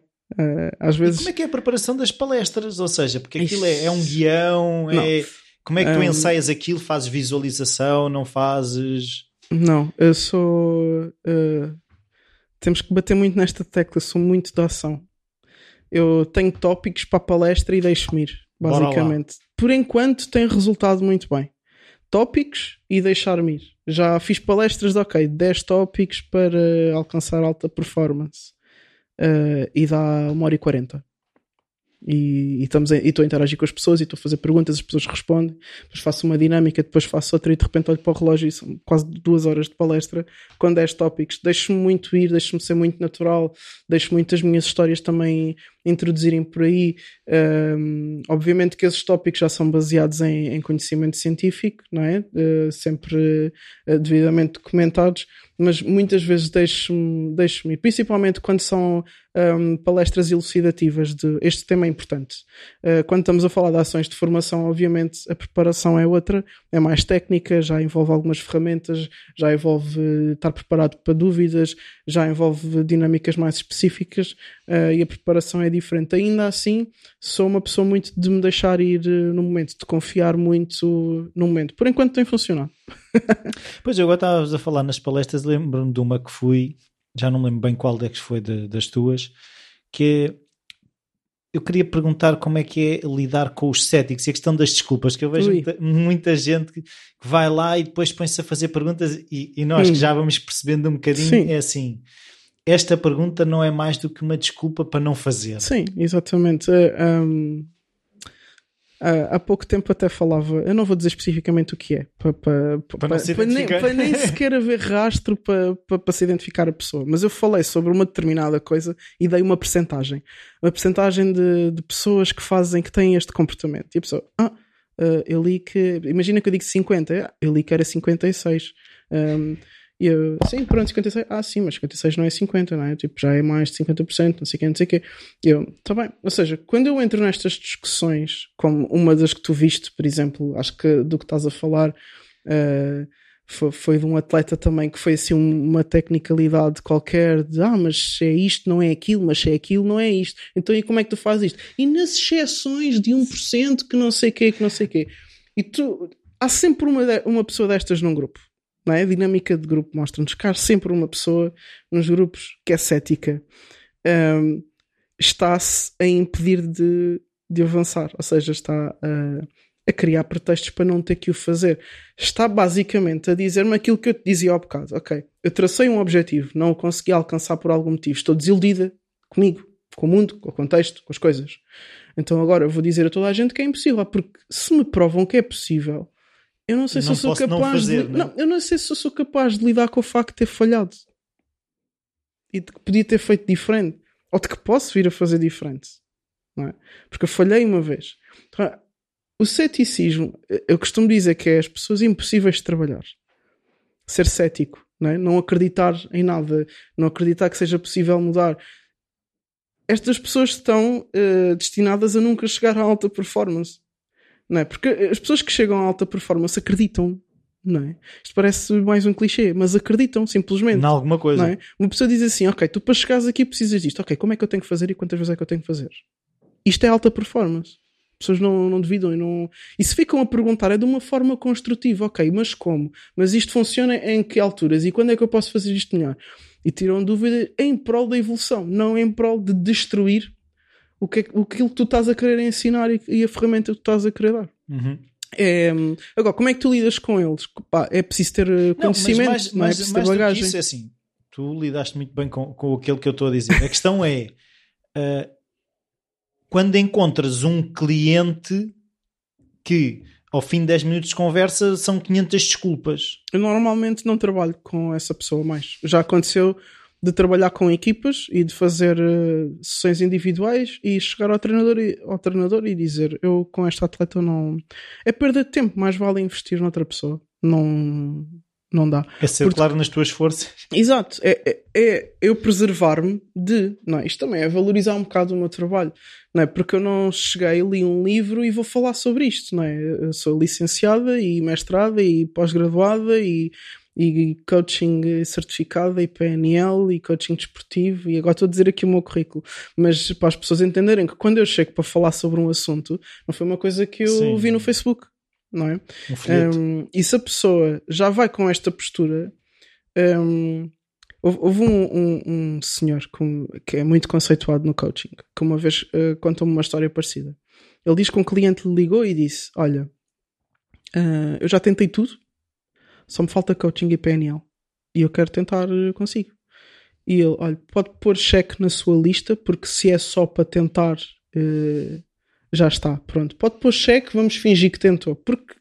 Às vezes... E como é que é a preparação das palestras? Ou seja, porque aquilo é um guião, é... como é que tu ensaias aquilo? Fazes visualização? Não fazes? Não, eu sou... temos que bater muito nesta tecla, sou muito da ação. Eu tenho tópicos para a palestra e deixo-me ir, basicamente. Por enquanto tem resultado muito bem. Tópicos e deixar-me ir. Já fiz palestras de 10 tópicos para alcançar alta performance e dá 1h40 e estou a interagir com as pessoas e estou a fazer perguntas, as pessoas respondem, depois faço uma dinâmica, depois faço outra e de repente olho para o relógio e são quase 2 horas de palestra com 10 tópicos. Deixo-me muito ir, deixo-me ser muito natural, deixo muito as minhas histórias também introduzirem por aí. Obviamente que esses tópicos já são baseados em conhecimento científico, não é? Sempre devidamente documentados, mas muitas vezes deixo-me ir, principalmente quando são palestras elucidativas de este tema é importante. Quando estamos a falar de ações de formação, obviamente a preparação é outra, é mais técnica, já envolve algumas ferramentas, já envolve estar preparado para dúvidas, já envolve dinâmicas mais específicas e a preparação é diferente. Ainda assim, sou uma pessoa muito de me deixar ir no momento, de confiar muito no momento. Por enquanto tem funcionado. Pois, eu agora estavas a falar nas palestras, lembro-me de uma que fui, já não me lembro bem qual é que foi das tuas, que eu queria perguntar como é que é lidar com os céticos e a questão das desculpas, que eu vejo muita gente que vai lá e depois põe-se a fazer perguntas e nós que já vamos percebendo um bocadinho, é assim... Esta pergunta não é mais do que uma desculpa para não fazer. Sim, exatamente. Há pouco tempo até falava, eu não vou dizer especificamente o que é, para nem sequer haver rastro para se identificar a pessoa, mas eu falei sobre uma determinada coisa e dei uma percentagem. Uma percentagem de pessoas que têm este comportamento. E a pessoa, eu li que... Imagina que eu digo 50, eu li que era 56. E eu, sim, pronto, 56, sim, mas 56 não é 50, não é? Tipo, já é mais de 50%, não sei o quê. E eu, tá bem, ou seja, quando eu entro nestas discussões, como uma das que tu viste, por exemplo, acho que do que estás a falar, foi de um atleta também que foi assim uma tecnicalidade qualquer de, mas se é isto não é aquilo, mas se é aquilo não é isto, então e como é que tu fazes isto? E nas exceções de 1% que não sei o quê. E tu, há sempre uma pessoa destas num grupo. Não é? A dinâmica de grupo mostra-nos que há sempre uma pessoa nos grupos que é cética, está-se a impedir de avançar, ou seja, está a criar pretextos para não ter que o fazer. Está basicamente a dizer-me aquilo que eu te dizia há bocado. Ok, eu tracei um objetivo, não o consegui alcançar por algum motivo, estou desiludida comigo, com o mundo, com o contexto, com as coisas. Então agora eu vou dizer a toda a gente que é impossível, porque se me provam que é possível, eu não sei se eu sou capaz de... Não, eu não sei se eu sou capaz de lidar com o facto de ter falhado e de que podia ter feito diferente ou de que posso vir a fazer diferente, não é? Porque eu falhei uma vez. Então, o ceticismo, eu costumo dizer que é as pessoas impossíveis de trabalhar. Ser cético, não é? Não acreditar em nada, não acreditar que seja possível mudar. Estas pessoas estão destinadas a nunca chegar à alta performance. Não é? Porque as pessoas que chegam a alta performance acreditam, não é? Isto parece mais um clichê, mas acreditam simplesmente em alguma coisa. Não é? Uma pessoa diz assim: ok, tu para chegares aqui precisas disto, ok, como é que eu tenho que fazer e quantas vezes é que eu tenho que fazer? Isto é alta performance. As pessoas não duvidam e se ficam a perguntar, é de uma forma construtiva: ok, mas como? Mas isto funciona em que alturas? E quando é que eu posso fazer isto melhor? E tiram dúvida em prol da evolução, não em prol de destruir aquilo que tu estás a querer ensinar e a ferramenta que tu estás a querer dar. Agora, como é que tu lidas com eles? É preciso ter conhecimento, mas é preciso ter bagagem. Isso é assim, tu lidaste muito bem com aquilo que eu estou a dizer. A questão é, quando encontras um cliente que ao fim de 10 minutos de conversa são 500 desculpas. Eu normalmente não trabalho com essa pessoa mais. Já aconteceu... de trabalhar com equipas e de fazer sessões individuais e chegar ao treinador e dizer: eu com esta atleta não... é perda de tempo, mais vale investir noutra pessoa. Não dá. É ser claro nas tuas forças. Exato. É eu preservar-me de... Não, isto também é valorizar um bocado o meu trabalho. Não é? Porque eu não cheguei, li um livro e vou falar sobre isto. Não é? Eu sou licenciada e mestrada e pós-graduada e coaching certificada e PNL e coaching desportivo, e agora estou a dizer aqui o meu currículo, mas para as pessoas entenderem que quando eu chego para falar sobre um assunto, não foi uma coisa que eu vi no Facebook. Não é? E se a pessoa já vai com esta postura... houve um senhor que é muito conceituado no coaching, que uma vez contou-me uma história parecida. Ele diz que um cliente lhe ligou e disse: olha, eu já tentei tudo, só me falta coaching e PNL, e eu quero tentar consigo. E ele: olha, pode pôr cheque na sua lista, porque se é só para tentar... já está, pronto. Pode pôr cheque, vamos fingir que tentou. Porque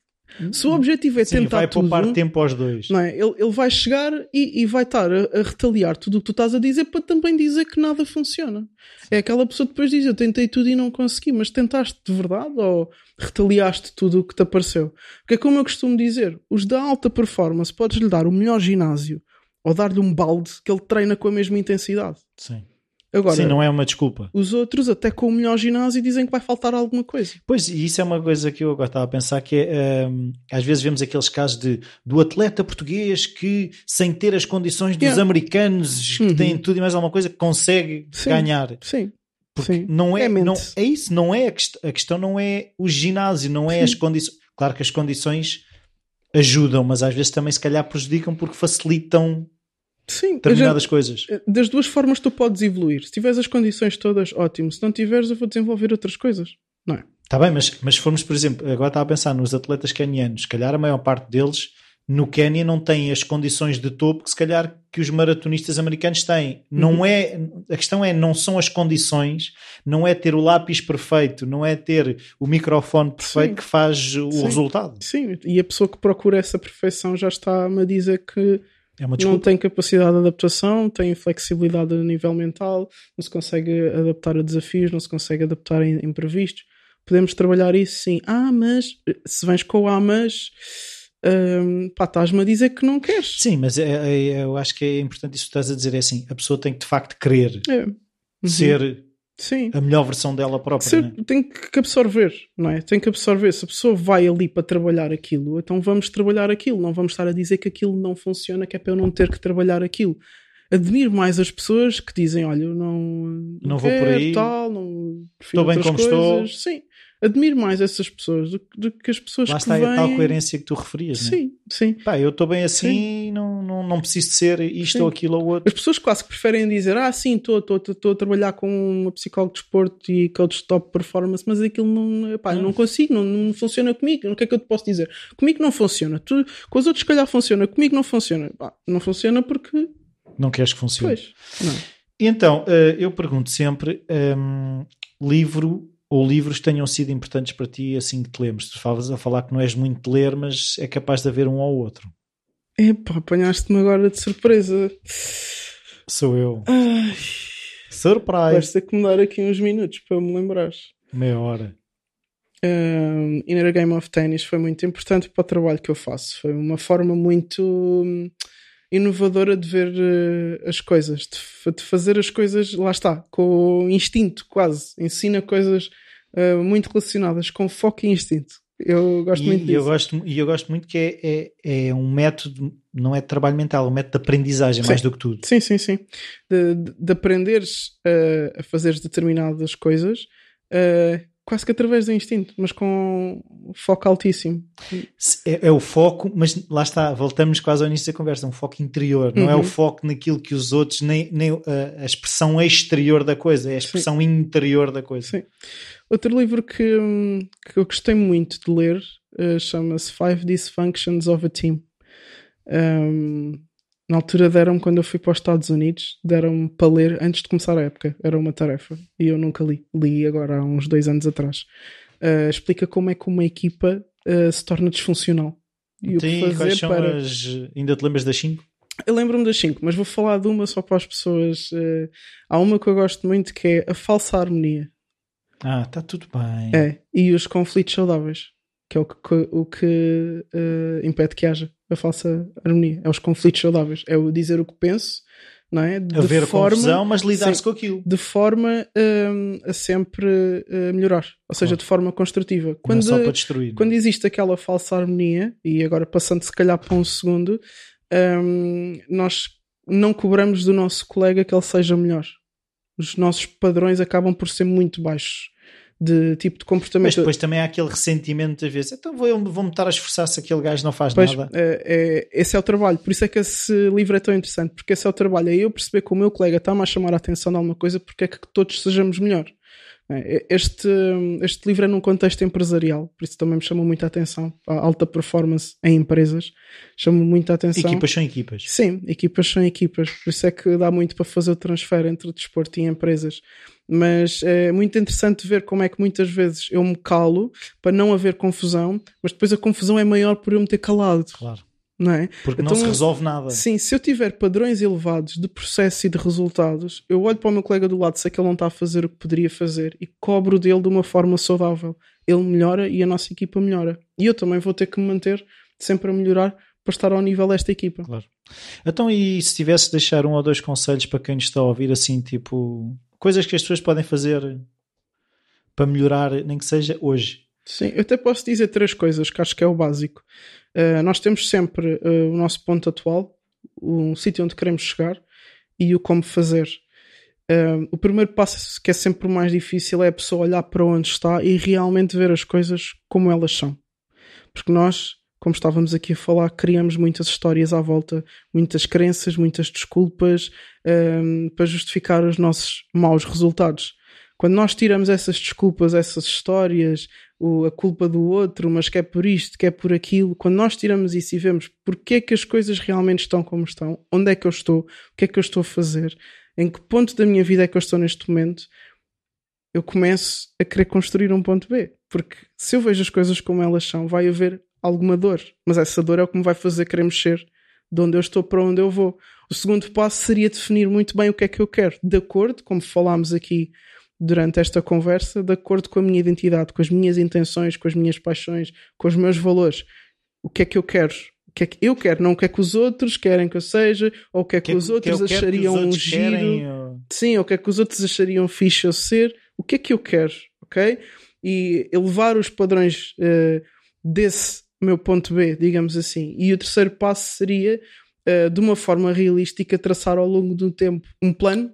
se o objetivo é tentar vai tudo... vai poupar tempo aos dois. Não é? Ele vai chegar e vai estar a retaliar tudo o que tu estás a dizer para também dizer que nada funciona. Sim. É aquela pessoa que depois diz: eu tentei tudo e não consegui. Mas tentaste de verdade ou retaliaste tudo o que te apareceu? Porque é como eu costumo dizer, os da alta performance podes-lhe dar o melhor ginásio ou dar-lhe um balde que ele treina com a mesma intensidade. Sim. Agora, sim, não é uma desculpa. Os outros, até com o melhor ginásio, dizem que vai faltar alguma coisa. Pois, e isso é uma coisa que eu agora estava a pensar, que é, às vezes vemos aqueles casos do atleta português que, sem ter as condições dos americanos, que têm tudo e mais alguma coisa, consegue ganhar. Sim. Porque não é, não, é isso, não é a questão não é o ginásio, não é as condições. Claro que as condições ajudam, mas às vezes também se calhar prejudicam porque facilitam... Sim, determinadas coisas. Das duas formas tu podes evoluir. Se tiveres as condições todas, ótimo. Se não tiveres, eu vou desenvolver outras coisas. Não é? Está bem, mas se formos, por exemplo, agora estava a pensar nos atletas quenianos, se calhar a maior parte deles no Quénia não tem as condições de topo que se calhar que os maratonistas americanos têm. Não é, a questão é, não são as condições, não é ter o lápis perfeito, não é ter o microfone perfeito que faz o resultado. Sim, e a pessoa que procura essa perfeição já está-me a dizer que é uma desculpa. Não tem capacidade de adaptação, tem flexibilidade a nível mental, não se consegue adaptar a desafios, não se consegue adaptar a imprevistos. Podemos trabalhar isso, sim. Mas se vens com o estás-me a dizer que não queres. Sim, mas eu acho que é importante isso que estás a dizer, é assim, a pessoa tem que de facto querer ser a melhor versão dela própria. Tem que absorver, não é? Tem que absorver. Se a pessoa vai ali para trabalhar aquilo, então vamos trabalhar aquilo. Não vamos estar a dizer que aquilo não funciona, que é para eu não ter que trabalhar aquilo. Admiro mais as pessoas que dizem: olha, eu não vou por aí, tal, não estou bem como estou. Sim, admiro mais essas pessoas do que as pessoas que vêm... Lá está a tal coerência que tu referias, não é? Sim, sim. Pá, eu estou bem assim, não preciso de ser isto ou aquilo ou outro. As pessoas quase que preferem dizer: sim, estou a trabalhar com uma psicóloga de desporto e coach de top performance, mas aquilo não consigo, não funciona comigo. O que é que eu te posso dizer? Comigo não funciona. Tu, com os outros, se calhar funciona. Comigo não funciona. Pá, não funciona porque... Não queres que funcione. Pois, não. Então, eu pergunto sempre, livro ou livros que tenham sido importantes para ti, assim que te lembres. Tu estavas a falar que não és muito de ler, mas é capaz de haver um ao outro. Epá, apanhaste-me agora de surpresa. Sou eu. Ai, surprise. Vais ter que me dar aqui uns minutos para me lembrares. Meia hora. Inner Game of Tennis foi muito importante para o trabalho que eu faço. Foi uma forma muito... inovadora de ver as coisas, de fazer as coisas, lá está, com o instinto quase, ensina coisas muito relacionadas com foco e instinto. Eu gosto muito disso. E eu gosto muito que é um método, não é de trabalho mental, é um método de aprendizagem, mais do que tudo. Sim, sim, sim. De aprenderes a fazer determinadas coisas quase que através do instinto, mas com foco altíssimo. É o foco, mas lá está, voltamos quase ao início da conversa, um foco interior, não é o foco naquilo que os outros, nem a expressão exterior da coisa, é a expressão interior da coisa. Sim. Outro livro que eu gostei muito de ler chama-se Five Dysfunctions of a Team. Na altura deram-me, quando eu fui para os Estados Unidos, deram-me para ler antes de começar a época. Era uma tarefa. E eu nunca li. Li agora há uns 2 anos atrás. Explica como é que uma equipa se torna disfuncional. E o que fazer para... Ainda te lembras das 5? Eu lembro-me das 5, mas vou falar de uma só para as pessoas. Há uma que eu gosto muito, que é a falsa harmonia. Ah, está tudo bem. É, e os conflitos saudáveis, que é o que impede que haja a falsa harmonia. É os conflitos saudáveis, é o dizer o que penso, não é? De haver forma, confusão, mas lidar-se com aquilo. De forma a sempre melhorar, ou seja, de forma construtiva. Quando, não é só para destruir. Quando existe aquela falsa harmonia, e agora passando se calhar para um segundo, nós não cobramos do nosso colega que ele seja melhor. Os nossos padrões acabam por ser muito baixos de tipo de comportamento. Mas depois também há aquele ressentimento às vezes. Então vou-me estar a esforçar se aquele gajo não faz nada. Esse é o trabalho. Por isso é que esse livro é tão interessante. Porque esse é o trabalho. É eu perceber que o meu colega está-me a chamar a atenção de alguma coisa porque é que todos sejamos melhor. Este livro é num contexto empresarial, por isso também me chamou muita atenção. A alta performance em empresas chamou muita atenção. Equipas são equipas. Sim, equipas são equipas. Por isso é que dá muito para fazer o transfer entre o desporto e empresas. Mas é muito interessante ver como é que muitas vezes eu me calo para não haver confusão, mas depois a confusão é maior por eu me ter calado. Claro. Não é? Porque então, não se resolve nada. Sim, se eu tiver padrões elevados de processo e de resultados, eu olho para o meu colega do lado, sei que ele não está a fazer o que poderia fazer e cobro dele de uma forma saudável. Ele melhora e a nossa equipa melhora. E eu também vou ter que me manter sempre a melhorar para estar ao nível desta equipa. Claro. Então, e se tivesse de deixar um ou dois conselhos para quem está a ouvir, assim, tipo, coisas que as pessoas podem fazer para melhorar, nem que seja hoje? Sim, eu até posso dizer 3 coisas que acho que é o básico. Nós temos sempre o nosso ponto atual, o sítio onde queremos chegar e o como fazer. O primeiro passo, que é sempre o mais difícil, é a pessoa olhar para onde está e realmente ver as coisas como elas são. Porque nós, como estávamos aqui a falar, criamos muitas histórias à volta, muitas crenças, muitas desculpas, para justificar os nossos maus resultados. Quando nós tiramos essas desculpas, essas histórias, a culpa do outro, mas que é por isto, que é por aquilo, quando nós tiramos isso e vemos porque é que as coisas realmente estão como estão, onde é que eu estou, o que é que eu estou a fazer, em que ponto da minha vida é que eu estou neste momento, eu começo a querer construir um ponto B. Porque se eu vejo as coisas como elas são, vai haver alguma dor, mas essa dor é o que me vai fazer querer mexer de onde eu estou para onde eu vou. O segundo passo seria definir muito bem o que é que eu quero, de acordo, como falámos aqui durante esta conversa, de acordo com a minha identidade, com as minhas intenções, com as minhas paixões, com os meus valores. O que é que eu quero? O que é que eu quero? Não o que é que os outros querem que eu seja, ou o que é que os outros achariam um giro. Sim, ou o que é que os outros achariam fixe eu ser. O que é que eu quero? Ok? E elevar os padrões desse meu ponto B, digamos assim. E o terceiro passo seria, de uma forma realística, traçar ao longo do tempo um plano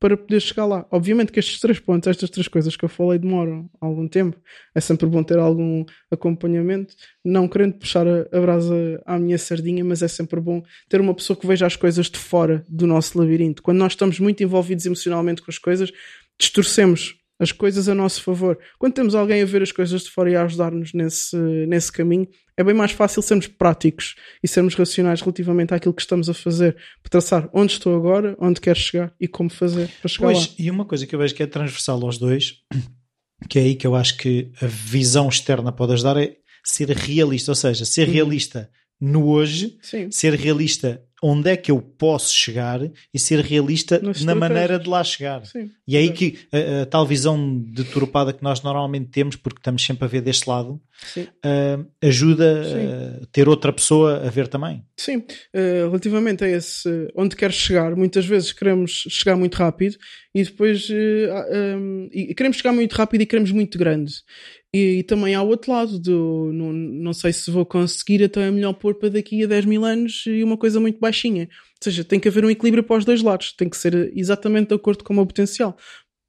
para poder chegar lá. Obviamente que estes 3 pontos, estas 3 coisas que eu falei, demoram algum tempo. É sempre bom ter algum acompanhamento. Não querendo puxar a brasa à minha sardinha, mas é sempre bom ter uma pessoa que veja as coisas de fora do nosso labirinto. Quando nós estamos muito envolvidos emocionalmente com as coisas, distorcemos as coisas a nosso favor. Quando temos alguém a ver as coisas de fora e a ajudar-nos nesse caminho, é bem mais fácil sermos práticos e sermos racionais relativamente àquilo que estamos a fazer, para traçar onde estou agora, onde quero chegar e como fazer para chegar lá. E uma coisa que eu vejo que é transversal aos dois, que é aí que eu acho que a visão externa pode ajudar, é ser realista, ou seja, ser realista no hoje, sim, ser realista onde é que eu posso chegar e ser realista na maneira de lá chegar. Sim, e é aí que a tal visão deturpada que nós normalmente temos, porque estamos sempre a ver deste lado, ajuda a ter outra pessoa a ver também. Sim, relativamente a esse onde quero chegar, muitas vezes queremos chegar muito rápido e depois queremos chegar muito rápido e queremos muito grande. E também há o outro lado do não sei se vou conseguir, então é melhor pôr para daqui a 10 mil anos e uma coisa muito baixinha. Ou seja, tem que haver um equilíbrio para os dois lados, tem que ser exatamente de acordo com o meu potencial.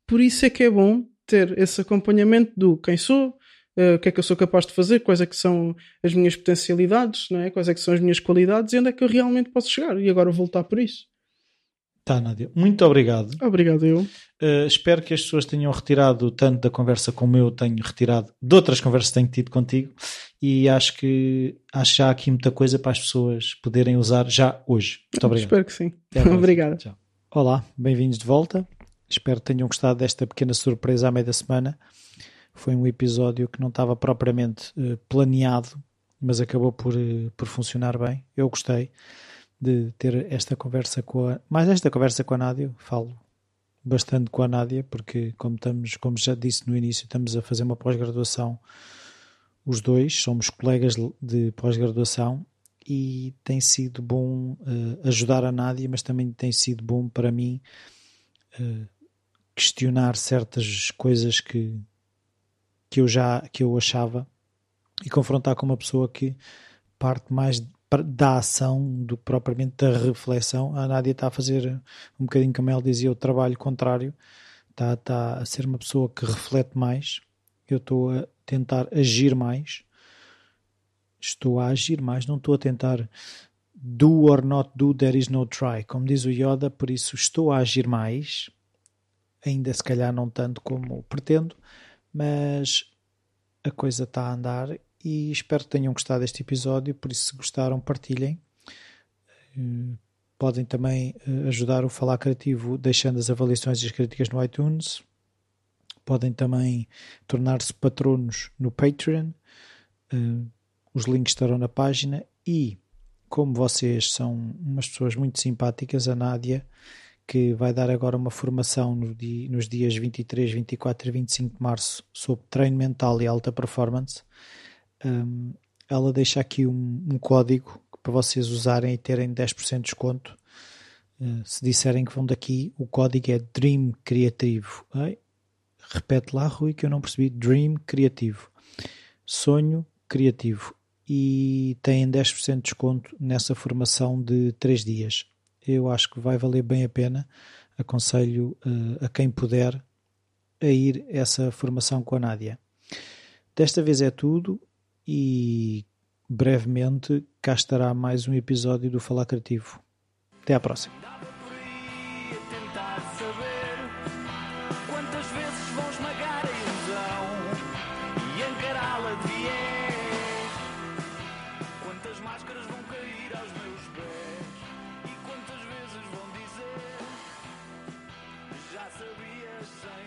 Por isso é que é bom ter esse acompanhamento do quem sou, o que é que eu sou capaz de fazer, quais é que são as minhas potencialidades, não é? Quais é que são as minhas qualidades e onde é que eu realmente posso chegar. E agora vou lutar por isso. Tá, Nádia, muito obrigado. Obrigado eu. Espero que as pessoas tenham retirado tanto da conversa como eu tenho retirado de outras conversas que tenho tido contigo, e acho já aqui muita coisa para as pessoas poderem usar já hoje. Muito obrigado. Espero que sim. Obrigado. Tchau. Olá, bem-vindos de volta. Espero que tenham gostado desta pequena surpresa à meia da semana. Foi um episódio que não estava propriamente planeado, mas acabou por funcionar bem. Eu gostei. de ter esta conversa com a... Mais esta conversa com a Nádia, falo bastante com a Nádia, porque como já disse no início, estamos a fazer uma pós-graduação, os dois, somos colegas de pós-graduação, e tem sido bom ajudar a Nádia, mas também tem sido bom para mim questionar certas coisas que eu achava e confrontar com uma pessoa que parte mais da ação do que propriamente da reflexão. A Nádia está a fazer um bocadinho, como ela dizia, o trabalho contrário, está a ser uma pessoa que reflete mais, eu estou a tentar agir mais, não estou a tentar do or not do, there is no try, como diz o Yoda, por isso estou a agir mais, ainda se calhar não tanto como pretendo, mas a coisa está a andar e espero que tenham gostado deste episódio, por isso se gostaram, partilhem, podem também ajudar o Falar Criativo deixando as avaliações e as críticas no iTunes, podem também tornar-se patronos no Patreon, os links estarão na página e, como vocês são umas pessoas muito simpáticas, a Nádia, que vai dar agora uma formação nos dias 23, 24 e 25 de março sobre treino mental e alta performance, ela deixa aqui um código para vocês usarem e terem 10% de desconto. Se disserem que vão daqui, o código é Dream Criativo. Repete lá, Rui, que eu não percebi. Dream Criativo. Sonho Criativo. E têm 10% de desconto nessa formação de 3 dias. Eu acho que vai valer bem a pena. Aconselho a quem puder a ir a essa formação com a Nádia. Desta vez é tudo e brevemente cá estará mais um episódio do Falar Criativo. Até à próxima. Yes,